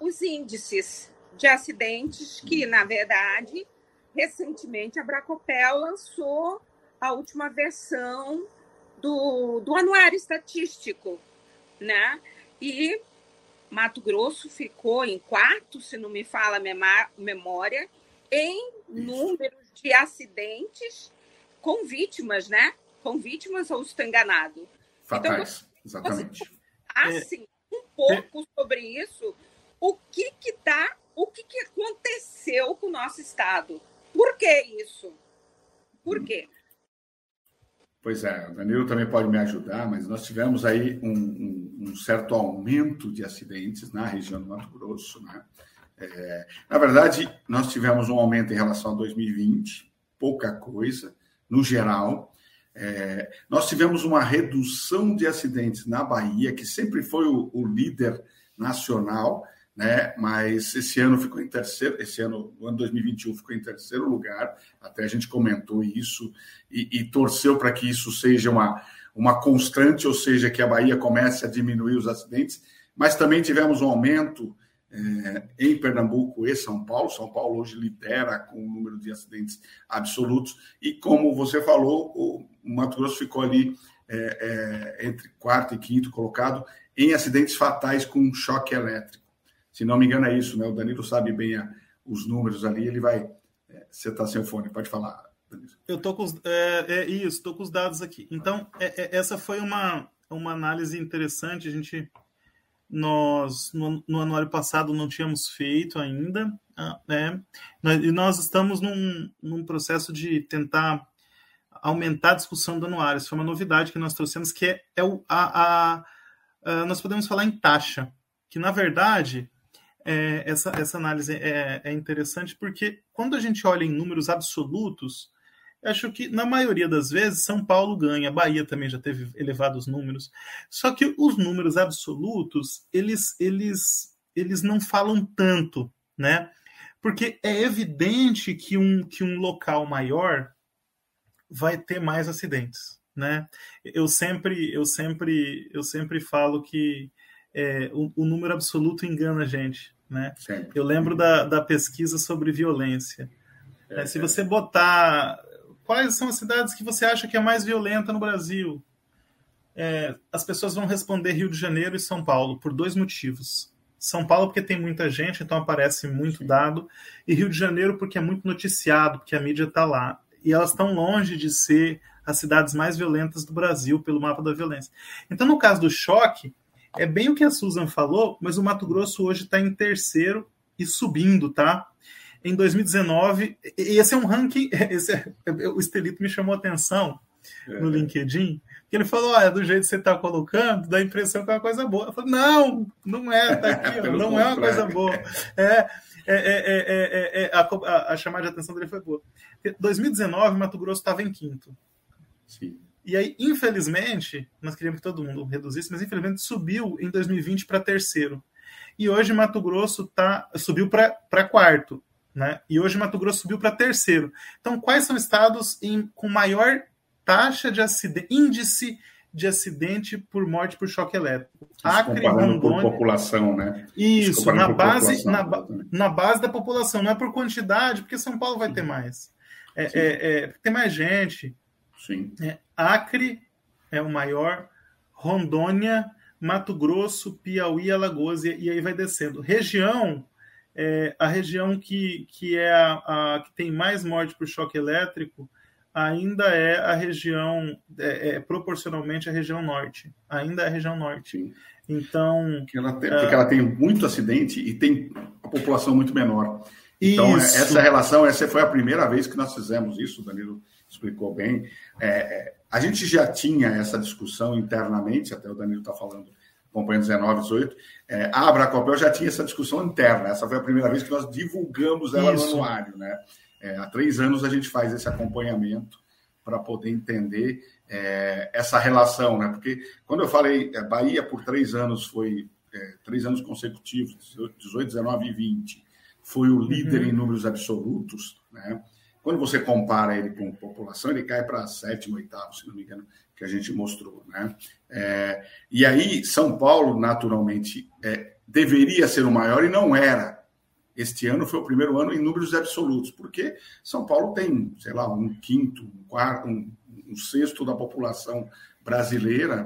os índices de acidentes que, na verdade, recentemente a Abracopel lançou a última versão do anuário estatístico, né? E Mato Grosso ficou em quarto, se não me fala a memória, em número de acidentes com vítimas, né? Com vítimas, ou estou enganado? Fatais, então, exatamente. Assim, um pouco sobre isso, o que aconteceu com o nosso estado? Por que isso? Por quê? Pois é, o Danilo também pode me ajudar, mas nós tivemos aí um certo aumento de acidentes na região do Mato Grosso, né? Na verdade, nós tivemos um aumento em relação a 2020, pouca coisa, no geral. Nós tivemos uma redução de acidentes na Bahia, que sempre foi o líder nacional, né? Mas esse ano ficou em terceiro, o ano 2021 ficou em terceiro lugar, até a gente comentou isso e torceu para que isso seja uma constante, ou seja, que a Bahia comece a diminuir os acidentes, mas também tivemos um aumento em Pernambuco e São Paulo. São Paulo hoje lidera com o número de acidentes absolutos e, como você falou, o Mato Grosso ficou ali entre quarto e quinto colocado em acidentes fatais com choque elétrico. Se não me engano é isso, né? O Danilo sabe bem os números ali, ele vai... Você está sem o fone, pode falar, Danilo. Eu estou com os dados aqui. Então, essa foi uma análise interessante, a gente... Nós, no anuário passado, não tínhamos feito ainda, né? Nós estamos num processo de tentar aumentar a discussão do anuário. Isso foi uma novidade que nós trouxemos, que nós podemos falar em taxa, que, na verdade, essa análise é interessante, porque quando a gente olha em números absolutos, acho que, na maioria das vezes, São Paulo ganha, a Bahia também já teve elevados números. Só que os números absolutos, eles não falam tanto, né? Porque é evidente que um local maior vai ter mais acidentes, né? Eu sempre falo que o número absoluto engana a gente, né? Sempre. Eu lembro da pesquisa sobre violência. Se você botar... Quais são as cidades que você acha que é mais violenta no Brasil? As pessoas vão responder Rio de Janeiro e São Paulo, por dois motivos. São Paulo porque tem muita gente, então aparece muito dado, e Rio de Janeiro porque é muito noticiado, porque a mídia está lá. E elas estão longe de ser as cidades mais violentas do Brasil, pelo mapa da violência. Então, no caso do choque, é bem o que a Suzana falou, mas o Mato Grosso hoje está em terceiro e subindo, tá? Em 2019, esse é um ranking... o Estelito me chamou a atenção no LinkedIn, que ele falou, do jeito que você está colocando, dá a impressão que é uma coisa boa. Eu falei, não é, tá aqui, não contrário. É uma coisa boa. A chamada de atenção dele foi boa. Em 2019, Mato Grosso estava em quinto. Sim. E aí, infelizmente, nós queríamos que todo mundo reduzisse, mas infelizmente subiu em 2020 para terceiro. E hoje Mato Grosso subiu para quarto, né? E hoje Mato Grosso subiu para terceiro. Então, quais são estados com maior taxa de acidente, índice de acidente por morte por choque elétrico? Acre, Rondônia... por população, né? Isso, na base da população. Não é por quantidade, porque São Paulo vai ter mais. Tem mais gente. Sim. Acre é o maior, Rondônia... Mato Grosso, Piauí, Alagoas, e aí vai descendo. Região, a região que é a que tem mais morte por choque elétrico ainda é a região, proporcionalmente, a região norte. Ainda é a região norte. Sim. Então... porque ela tem muito acidente e tem a população muito menor. Então, isso. Essa relação, essa foi a primeira vez que nós fizemos isso, o Danilo explicou bem, a gente já tinha essa discussão internamente, até o Danilo está falando, acompanhando 19, 18, a Abracopel já tinha essa discussão interna, essa foi a primeira vez que nós divulgamos ela no anuário, né? Há 3 anos a gente faz esse acompanhamento para poder entender essa relação, né? Porque quando eu falei, Bahia por 3 anos foi, 3 anos consecutivos, 18, 19 e 20, foi o líder em números absolutos, né? Quando você compara ele com população, ele cai para 7º, 8º, se não me engano, que a gente mostrou, né? E aí, São Paulo, naturalmente, deveria ser o maior e não era. Este ano foi o primeiro ano em números absolutos, porque São Paulo tem, sei lá, 1/5, 1/4, 1/6 da população brasileira,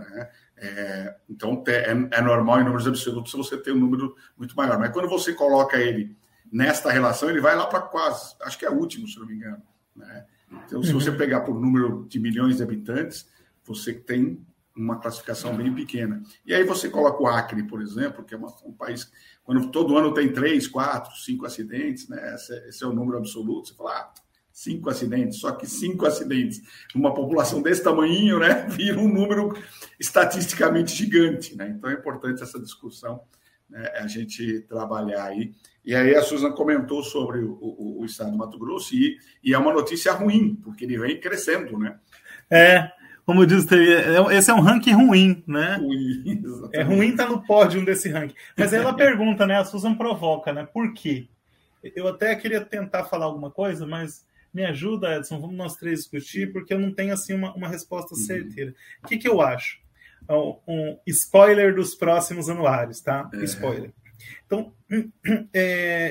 né? Então, é normal em números absolutos você ter um número muito maior. Mas quando você coloca ele nesta relação, ele vai lá para quase, acho que é o último, se não me engano, né? Então, se você pegar por número de milhões de habitantes, você tem uma classificação bem pequena. E aí você coloca o Acre, por exemplo, que é um país... Quando todo ano tem 3, 4, 5 acidentes, né? Esse é o número absoluto. Você fala, 5 acidentes, só que 5 acidentes. Uma população desse tamanhinho, né? Vira um número estatisticamente gigante, né? Então, é importante essa discussão, né? A gente trabalhar aí. E aí a Susan comentou sobre o estado do Mato Grosso e é uma notícia ruim, porque ele vem crescendo, né? Como eu disse, esse é um ranking ruim, né? Ruim, exatamente. É ruim estar no pódio desse ranking. Mas aí ela pergunta, né? A Susan provoca, né? Por quê? Eu até queria tentar falar alguma coisa, mas me ajuda, Edson, vamos nós 3 discutir, porque eu não tenho assim uma resposta certeira. O que eu acho? Um spoiler dos próximos anuários, tá? Spoiler. Então,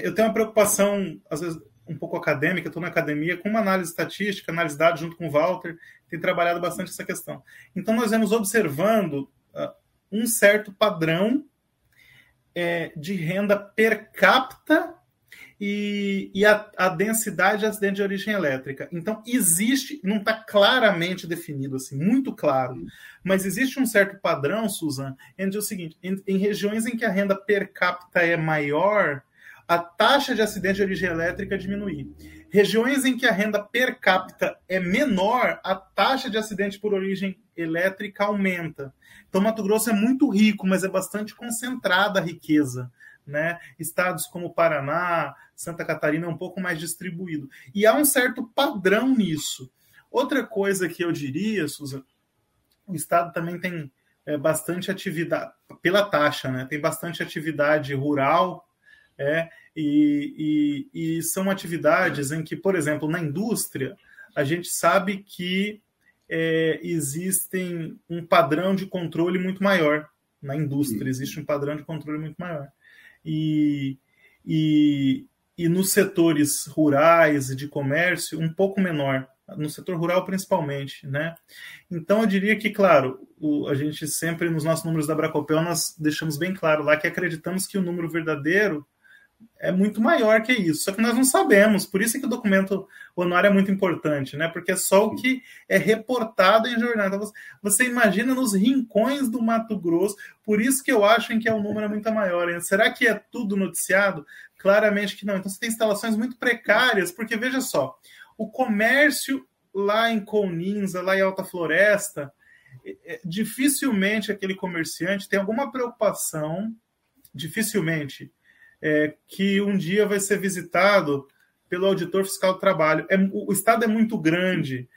eu tenho uma preocupação, às vezes, um pouco acadêmica, eu estou na academia, com uma análise estatística, análise de dados junto com o Walter, tem trabalhado bastante essa questão. Então, nós vemos observando um certo padrão de renda per capita e a densidade de acidente de origem elétrica. Então, existe, não está claramente definido, assim, muito claro, mas existe um certo padrão, Susan, entre o seguinte, em regiões em que a renda per capita é maior, a taxa de acidente de origem elétrica diminui. Regiões em que a renda per capita é menor, a taxa de acidente por origem elétrica aumenta. Então, Mato Grosso é muito rico, mas é bastante concentrada a riqueza, né? Estados como Paraná, Santa Catarina é um pouco mais distribuído. E há um certo padrão nisso. Outra coisa que eu diria, Susan, o Estado também tem bastante atividade, pela taxa, né? Tem bastante atividade rural, e são atividades em que, por exemplo, na indústria, a gente sabe que existem um padrão de controle muito maior. Na indústria existe um padrão de controle muito maior. E nos setores rurais e de comércio, um pouco menor, no setor rural principalmente, né? Então, eu diria que, claro, a gente sempre, nos nossos números da Abracopel, nós deixamos bem claro lá que acreditamos que o número verdadeiro é muito maior que isso, só que nós não sabemos, por isso é que o documento anuário é muito importante, né? Porque é só o que é reportado em jornal. Então, você imagina nos rincões do Mato Grosso, por isso que eu acho que é um número muito maior, hein? Será que é tudo noticiado? Claramente que não. Então, você tem instalações muito precárias, porque, veja só, o comércio lá em Couninza, lá em Alta Floresta, dificilmente aquele comerciante tem alguma preocupação, dificilmente, que um dia vai ser visitado pelo Auditor Fiscal do Trabalho. O Estado é muito grande,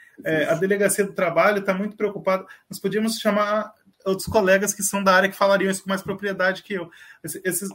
a Delegacia do Trabalho está muito preocupada. Nós podíamos chamar outros colegas que são da área que falariam isso com mais propriedade que eu.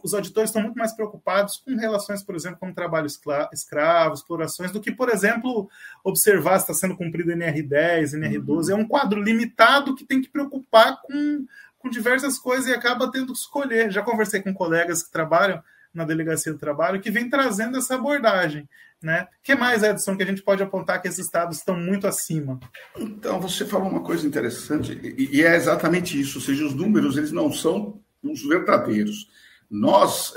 Os auditores estão muito mais preocupados com relações, por exemplo, como trabalho escravo, explorações, do que, por exemplo, observar se está sendo cumprido NR10, NR12. É um quadro limitado que tem que preocupar com diversas coisas e acaba tendo que escolher. Já conversei com colegas que trabalham na Delegacia do Trabalho, que vem trazendo essa abordagem, né? O que mais, Edson, que a gente pode apontar que esses estados estão muito acima? Então, você falou uma coisa interessante, e é exatamente isso, ou seja, os números eles não são os verdadeiros. Nós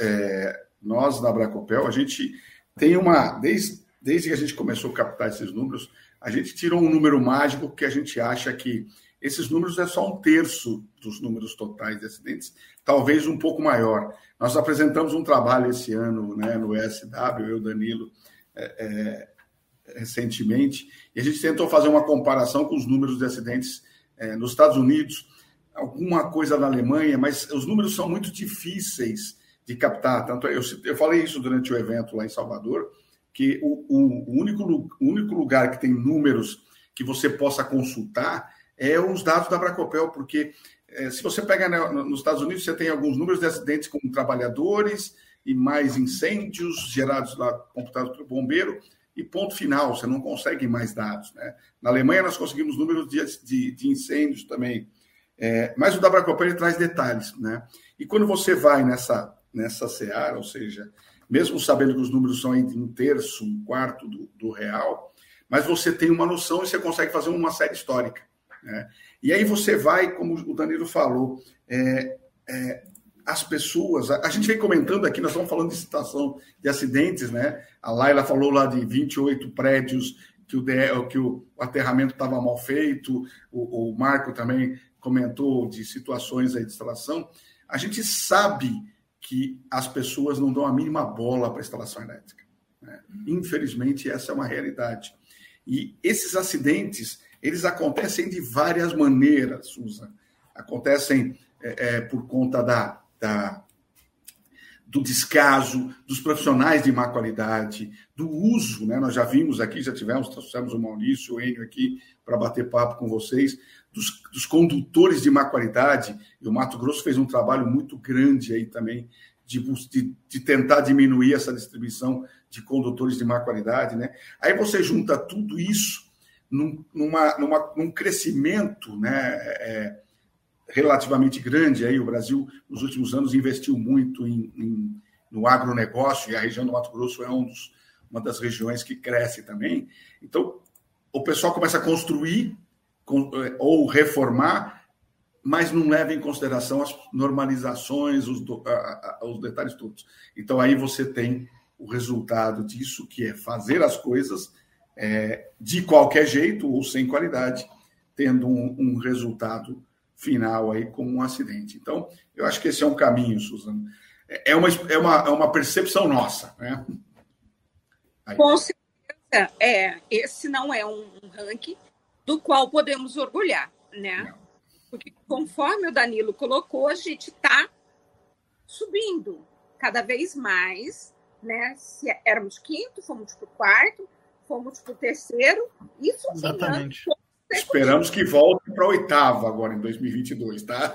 da Abracopel, a gente tem uma... Desde que a gente começou a captar esses números, a gente tirou um número mágico que a gente acha que esses números é só um terço dos números totais de acidentes, talvez um pouco maior. Nós apresentamos um trabalho esse ano, né, no ESW, eu e o Danilo, recentemente, e a gente tentou fazer uma comparação com os números de acidentes nos Estados Unidos, alguma coisa na Alemanha, mas os números são muito difíceis de captar. Tanto eu falei isso durante o evento lá em Salvador, que o único lugar que tem números que você possa consultar é os dados da Abracopel, porque se você pega nos Estados Unidos, você tem alguns números de acidentes com trabalhadores e mais incêndios gerados lá, computados pelo bombeiro, e ponto final, você não consegue mais dados, né? Na Alemanha, nós conseguimos números de incêndios também, mas o da Abracopel ele traz detalhes, né? E quando você vai nessa seara, ou seja, mesmo sabendo que os números são entre um terço, um quarto do real, mas você tem uma noção e você consegue fazer uma série histórica. E aí você vai, como o Danilo falou, as pessoas... A gente vem comentando aqui, nós estamos falando de situação de acidentes, né? A Laila falou lá de 28 prédios que o aterramento estava mal feito, o Marco também comentou de situações aí de instalação. A gente sabe que as pessoas não dão a mínima bola para a instalação elétrica, né? Infelizmente, essa é uma realidade. E esses acidentes... Eles acontecem de várias maneiras, Susan. Acontecem por conta do descaso, dos profissionais de má qualidade, do uso, né? Nós já vimos aqui, trouxemos o Maurício, o Enio aqui para bater papo com vocês, dos condutores de má qualidade. E o Mato Grosso fez um trabalho muito grande aí também de tentar diminuir essa distribuição de condutores de má qualidade, né? Aí você junta tudo isso num crescimento, né, relativamente grande. Aí, o Brasil, nos últimos anos, investiu muito no agronegócio, e a região do Mato Grosso é uma das regiões que cresce também. Então, o pessoal começa a construir ou reformar, mas não leva em consideração as normalizações, os detalhes todos. Então, aí você tem o resultado disso, que é fazer as coisas... de qualquer jeito ou sem qualidade, tendo um resultado final aí como um acidente. Então, eu acho que esse é um caminho, Suzana. É uma percepção nossa, né? Aí. Com certeza, esse não é um ranking do qual podemos orgulhar, né? Não. Porque, conforme o Danilo colocou, a gente está subindo cada vez mais, né? Se éramos quinto, fomos para o quarto, fomos para o terceiro, isso... Exatamente. Esperamos que volte para a oitava agora, em 2022, tá?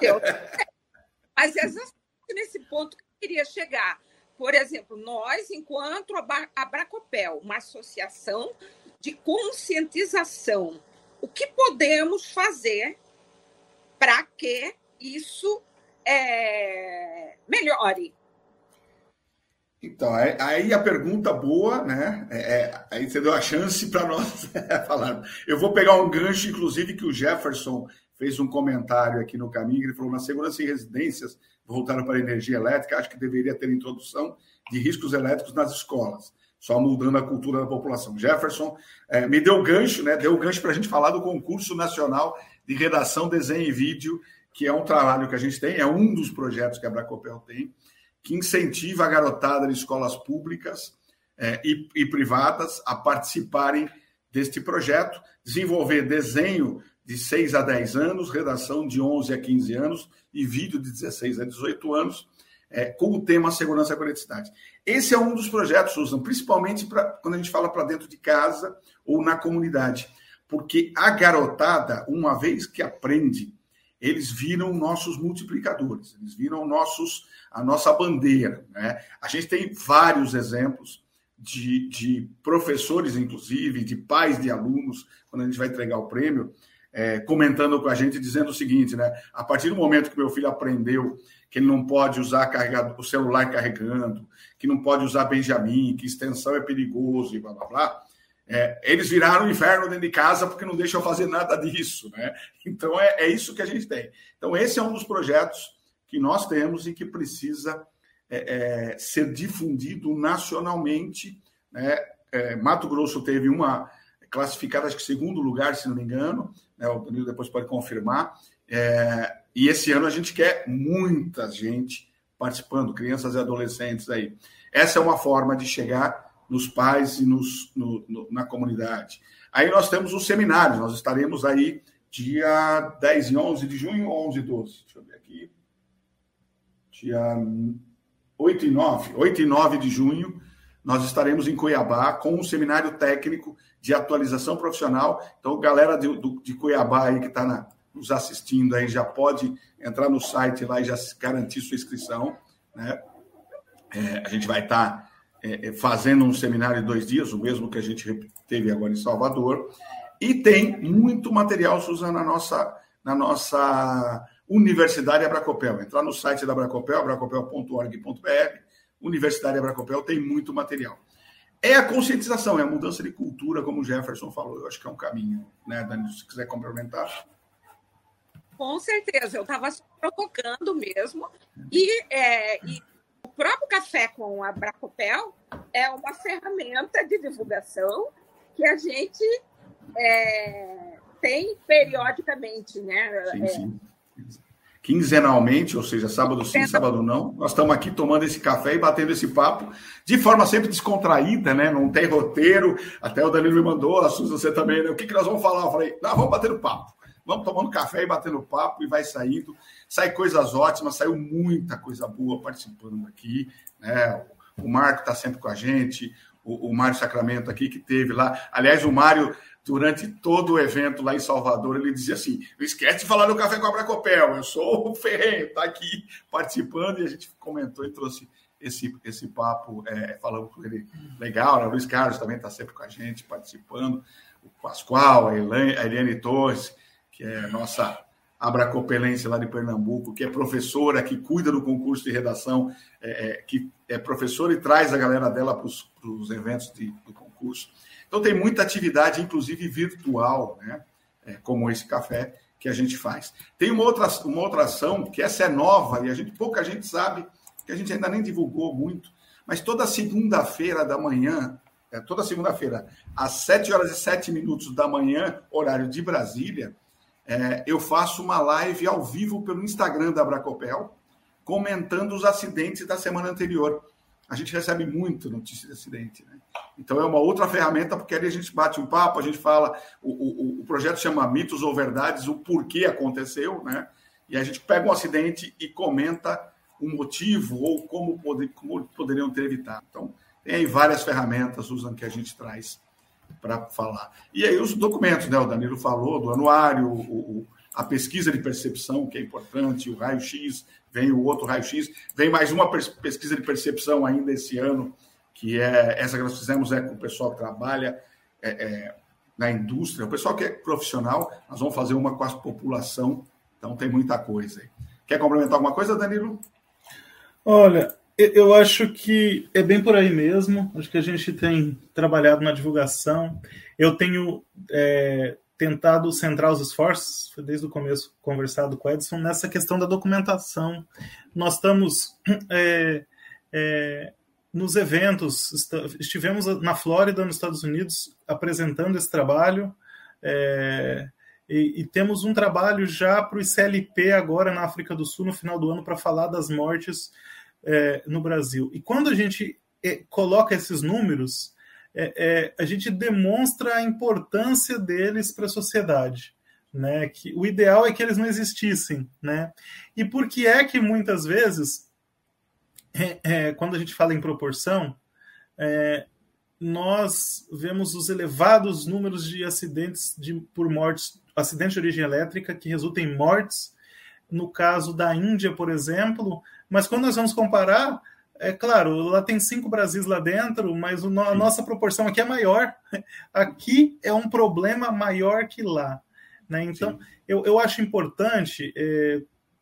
Mas é exatamente nesse ponto que eu queria chegar. Por exemplo, nós, enquanto a Abracopel, uma associação de conscientização, o que podemos fazer para que isso melhore? Então, aí a pergunta boa, né? Aí você deu a chance para nós falar. Eu vou pegar um gancho, inclusive, que o Jefferson fez um comentário aqui no caminho, ele falou: na segurança em residências voltaram para a energia elétrica, acho que deveria ter introdução de riscos elétricos nas escolas, só mudando a cultura da população. Jefferson me deu gancho, né? Deu gancho para a gente falar do concurso nacional de redação, desenho e vídeo, que é um trabalho que a gente tem, é um dos projetos que a Abracopel tem, que incentiva a garotada de escolas públicas e privadas a participarem deste projeto, desenvolver desenho de 6 a 10 anos, redação de 11 a 15 anos e vídeo de 16 a 18 anos, com o tema segurança e conectividade. Esse é um dos projetos, Susan, principalmente quando a gente fala para dentro de casa ou na comunidade, porque a garotada, uma vez que aprende, eles viram nossos multiplicadores, eles viram a nossa bandeira, né? A gente tem vários exemplos de professores, inclusive, de pais de alunos, quando a gente vai entregar o prêmio, comentando com a gente, dizendo o seguinte, né? A partir do momento que meu filho aprendeu que ele não pode usar o celular carregando, que não pode usar Benjamin, que extensão é perigoso e blá, blá, blá, eles viraram o inferno dentro de casa porque não deixam fazer nada disso, né? Então, é isso que a gente tem. Então, esse é um dos projetos que nós temos e que precisa ser difundido nacionalmente, né? Mato Grosso teve uma classificada, acho que segundo lugar, se não me engano, né? O Danilo depois pode confirmar, e esse ano a gente quer muita gente participando, crianças e adolescentes aí. Essa é uma forma de chegar nos pais e na comunidade. Aí nós temos os seminários, nós estaremos aí dia 10 e 11 de junho, 11 e 12, deixa eu ver aqui, dia 8 e 9 de junho, nós estaremos em Cuiabá com um seminário técnico de atualização profissional. Então, galera de Cuiabá aí que está nos assistindo aí já pode entrar no site lá e já garantir sua inscrição, né? A gente vai estar fazendo um seminário de 2 dias, o mesmo que a gente teve agora em Salvador. E tem muito material, Suzana, na nossa Universidade Abracopel. Entrar no site da Abracopel, abracopel.org.br, Universidade Abracopel, tem muito material. É a conscientização, é a mudança de cultura, como o Jefferson falou. Eu acho que é um caminho, né, Dani, se quiser complementar. Com certeza, eu estava provocando mesmo. E o próprio Café com a Abracopel é uma ferramenta de divulgação que a gente tem periodicamente, né? Sim. Quinzenalmente, ou seja, sábado sim, sábado não, nós estamos aqui tomando esse café e batendo esse papo de forma sempre descontraída, né? Não tem roteiro, até o Danilo me mandou, a Susan, você também, né? O que nós vamos falar? Eu falei, não, vamos batendo papo, vamos tomando café e batendo papo e vai saindo, sai coisas ótimas, saiu muita coisa boa participando aqui, né? O Marco está sempre com a gente, o Mário Sacramento aqui que teve lá, aliás, o Mário... Durante todo o evento lá em Salvador, ele dizia assim, não esquece de falar no Café com a Abracopel, eu sou o Ferreiro, está aqui participando, e a gente comentou e trouxe esse papo, falamos com ele, legal, né? O Luiz Carlos também está sempre com a gente, participando, o Pascoal, a Eliane Torres, que é nossa abracopelense lá de Pernambuco, que é professora, que cuida do concurso de redação, que é professora e traz a galera dela para os eventos do concurso. Então, tem muita atividade, inclusive virtual, né? Como esse café que a gente faz. Tem uma outra ação, que essa é nova, e pouca gente sabe, que a gente ainda nem divulgou muito, mas toda segunda-feira, às 7h07 da manhã, horário de Brasília, eu faço uma live ao vivo pelo Instagram da Abracopel, comentando os acidentes da semana anterior. A gente recebe muito notícia de acidente, né? Então, é uma outra ferramenta, porque ali a gente bate um papo, a gente fala... O projeto chama Mitos ou Verdades, o porquê aconteceu, né? E a gente pega um acidente e comenta o motivo ou como poderiam ter evitado. Então, tem aí várias ferramentas, Susan, que a gente traz para falar. E aí os documentos, né? O Danilo falou do anuário, a pesquisa de percepção, que é importante, o raio-x... Vem o outro raio-x, vem mais uma pesquisa de percepção ainda esse ano, que é essa que nós fizemos com o pessoal que trabalha na indústria, o pessoal que é profissional, nós vamos fazer uma com a população, então tem muita coisa aí. Quer complementar alguma coisa, Danilo? Olha, eu acho que é bem por aí mesmo, acho que a gente tem trabalhado na divulgação, eu tenho... tentado centrar os esforços, foi desde o começo conversado com o Edson, nessa questão da documentação. Nós estamos nos eventos, estivemos na Flórida, nos Estados Unidos, apresentando esse trabalho, e temos um trabalho já para o ICLP agora na África do Sul, no final do ano, para falar das mortes no Brasil. E quando a gente coloca esses números... a gente demonstra a importância deles para a sociedade, né? Que o ideal é que eles não existissem, né? E por que é que muitas vezes quando a gente fala em proporção, nós vemos os elevados números de acidentes por mortes, acidentes de origem elétrica que resultam em mortes, no caso da Índia, por exemplo, mas quando nós vamos comparar, é claro, lá tem 5 Brasis lá dentro, mas a nossa proporção aqui é maior. Aqui é um problema maior que lá. Né? Então, eu acho importante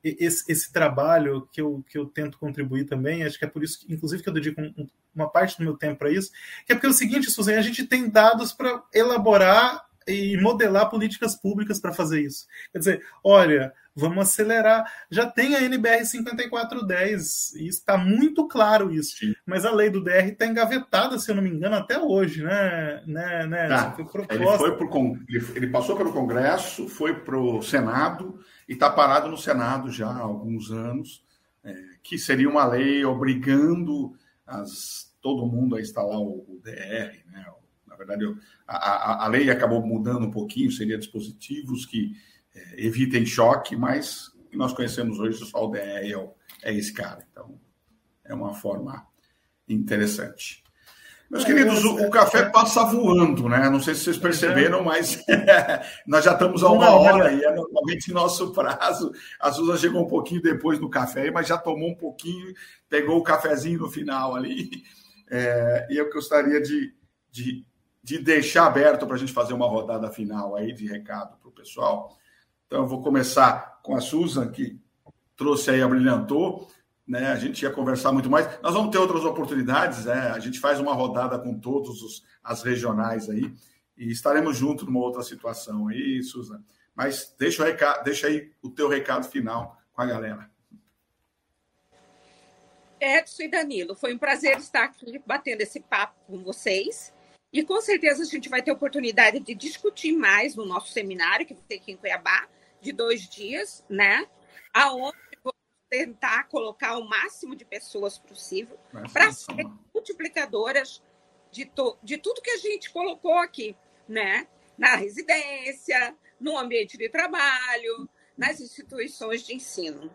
esse trabalho que eu tento contribuir também, acho que é por isso, inclusive, que eu dedico uma parte do meu tempo para isso, que é porque é o seguinte, Suzane, a gente tem dados para elaborar e modelar políticas públicas para fazer isso. Quer dizer, olha, vamos acelerar. Já tem a NBR 5410, e está muito claro isso. Sim. Mas a lei do DR está engavetada, se eu não me engano, até hoje, né? Tá. Ele passou pelo Congresso, foi para o Senado e está parado no Senado já há alguns anos, que seria uma lei obrigando todo mundo a instalar o DR, né? Na verdade, a lei acabou mudando um pouquinho, seria dispositivos que evitem choque, mas o que nós conhecemos hoje só o DR é esse cara. Então, é uma forma interessante. Meus queridos, o café passa voando, né? Não sei se vocês perceberam, mas nós já estamos a 1 hora e é normalmente nosso prazo. A Susan chegou um pouquinho depois do café, mas já tomou um pouquinho, pegou o cafezinho no final ali. E eu gostaria de deixar aberto para a gente fazer uma rodada final aí de recado para o pessoal. Então, eu vou começar com a Susan, que trouxe aí, abrilhantou, né? A gente ia conversar muito mais. Nós vamos ter outras oportunidades, né? A gente faz uma rodada com todas as regionais aí e estaremos juntos numa outra situação aí, Susan. Mas deixa aí o teu recado final com a galera. Edson e Danilo, foi um prazer estar aqui batendo esse papo com vocês. E com certeza a gente vai ter oportunidade de discutir mais no nosso seminário, que vai ter aqui em Cuiabá, de 2 dias, né? Aonde vamos tentar colocar o máximo de pessoas possível para ser multiplicadoras de tudo que a gente colocou aqui, né? Na residência, no ambiente de trabalho, nas instituições de ensino.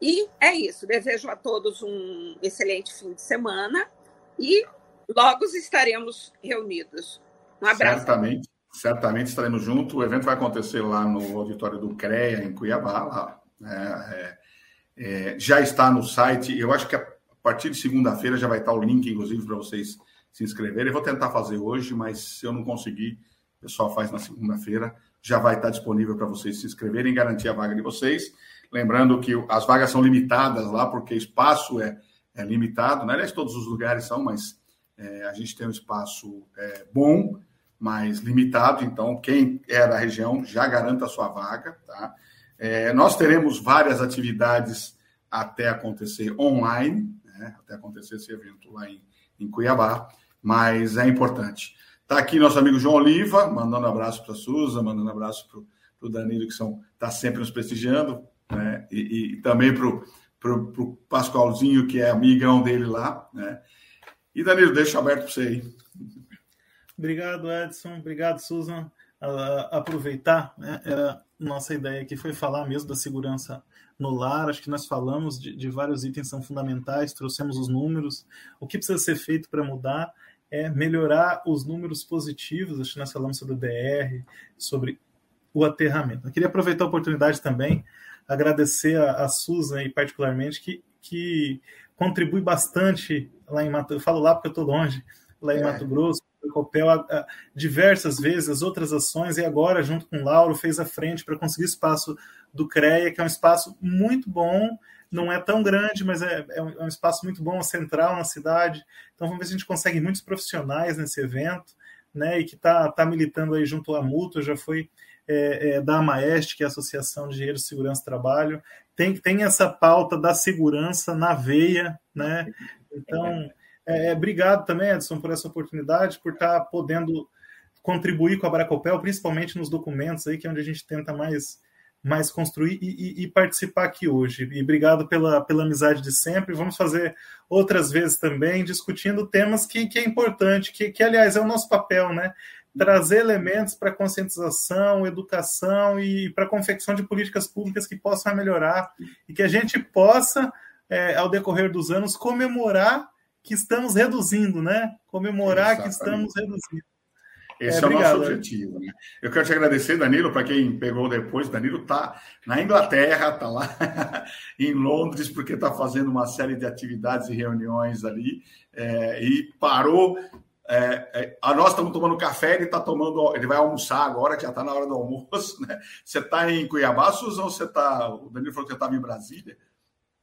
E é isso. Desejo a todos um excelente fim de semana e logo estaremos reunidos. Um abraço. Certamente estaremos juntos. O evento vai acontecer lá no auditório do CREA, em Cuiabá. Lá. Já está no site. Eu acho que a partir de segunda-feira já vai estar o link, inclusive, para vocês se inscreverem. Eu vou tentar fazer hoje, mas se eu não conseguir, o pessoal faz na segunda-feira. Já vai estar disponível para vocês se inscreverem e garantir a vaga de vocês. Lembrando que as vagas são limitadas lá, porque espaço é limitado. Né? Aliás, todos os lugares são, mas a gente tem um espaço bom, mas limitado, então quem é da região já garanta a sua vaga. Tá? Nós teremos várias atividades até acontecer online, né? Até acontecer esse evento lá em Cuiabá, mas é importante. Está aqui nosso amigo João Oliva, mandando abraço para a Susan, mandando abraço para o Danilo, que está sempre nos prestigiando, né? E também para o Pascoalzinho, que é amigão dele lá, né? E, Danilo, deixa aberto para você aí. Obrigado, Edson. Obrigado, Susan. Aproveitar, né? Nossa ideia aqui foi falar mesmo da segurança no lar. Acho que nós falamos de vários itens que são fundamentais, trouxemos os números. O que precisa ser feito para mudar é melhorar os números positivos. Acho que nós falamos sobre o DR, sobre o aterramento. Eu queria aproveitar a oportunidade também, agradecer a Susan, aí, particularmente, que contribui bastante lá em Mato... Eu falo lá porque eu estou longe, lá em Mato Grosso, o Copel, diversas vezes, outras ações, e agora, junto com o Lauro, fez a frente para conseguir espaço do CREA, que é um espaço muito bom, não é tão grande, mas é um espaço muito bom, central na cidade. Então, vamos ver se a gente consegue muitos profissionais nesse evento, né, e que está militando aí junto à Multa, já foi da AMAEST, que é a Associação de Engenheiros de Segurança e Trabalho, tem essa pauta da segurança na veia, né? Então, obrigado também, Edson, por essa oportunidade, por estar podendo contribuir com a Bracopel, principalmente nos documentos aí, que é onde a gente tenta mais construir e participar aqui hoje. E obrigado pela amizade de sempre. Vamos fazer outras vezes também, discutindo temas que é importante, que aliás, é o nosso papel, né? Trazer elementos para conscientização, educação e para a confecção de políticas públicas que possam melhorar e que a gente possa ao decorrer dos anos, comemorar que estamos reduzindo, né? Comemorar que estamos reduzindo. Esse é o nosso objetivo, né? Eu quero te agradecer, Danilo, para quem pegou depois. Danilo está na Inglaterra, está lá em Londres, porque está fazendo uma série de atividades e reuniões ali, e parou. Nós estamos tomando café, ele vai almoçar agora, que já está na hora do almoço, né? Você está em Cuiabá, Suzão? O Danilo falou que você estava em Brasília.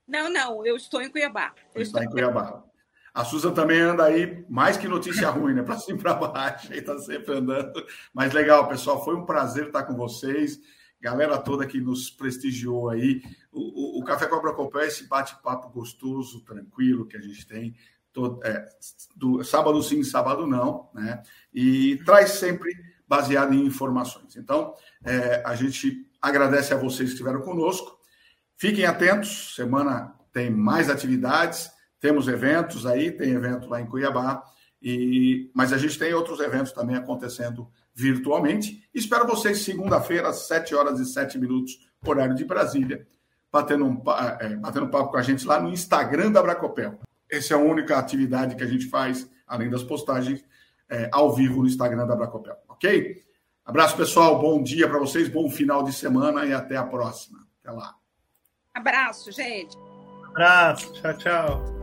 Não, eu estou em Cuiabá. Está em Cuiabá. A Susan também anda aí, mais que notícia ruim, né? Para cima e para baixo, aí está sempre andando. Mas legal, pessoal, foi um prazer estar com vocês. Galera toda que nos prestigiou aí. O Café com Abracopé é esse bate-papo gostoso, tranquilo que a gente tem. Sábado sim, sábado não, né? E traz sempre baseado em informações. Então, a gente agradece a vocês que estiveram conosco. Fiquem atentos, semana tem mais atividades. Temos eventos aí, tem evento lá em Cuiabá, mas a gente tem outros eventos também acontecendo virtualmente. Espero vocês segunda-feira, às 7h07, horário de Brasília, batendo papo com a gente lá no Instagram da Abracopel. Essa é a única atividade que a gente faz, além das postagens, ao vivo no Instagram da Abracopel, ok? Abraço, pessoal, bom dia para vocês, bom final de semana e até a próxima. Até lá. Abraço, gente. Abraço, tchau, tchau.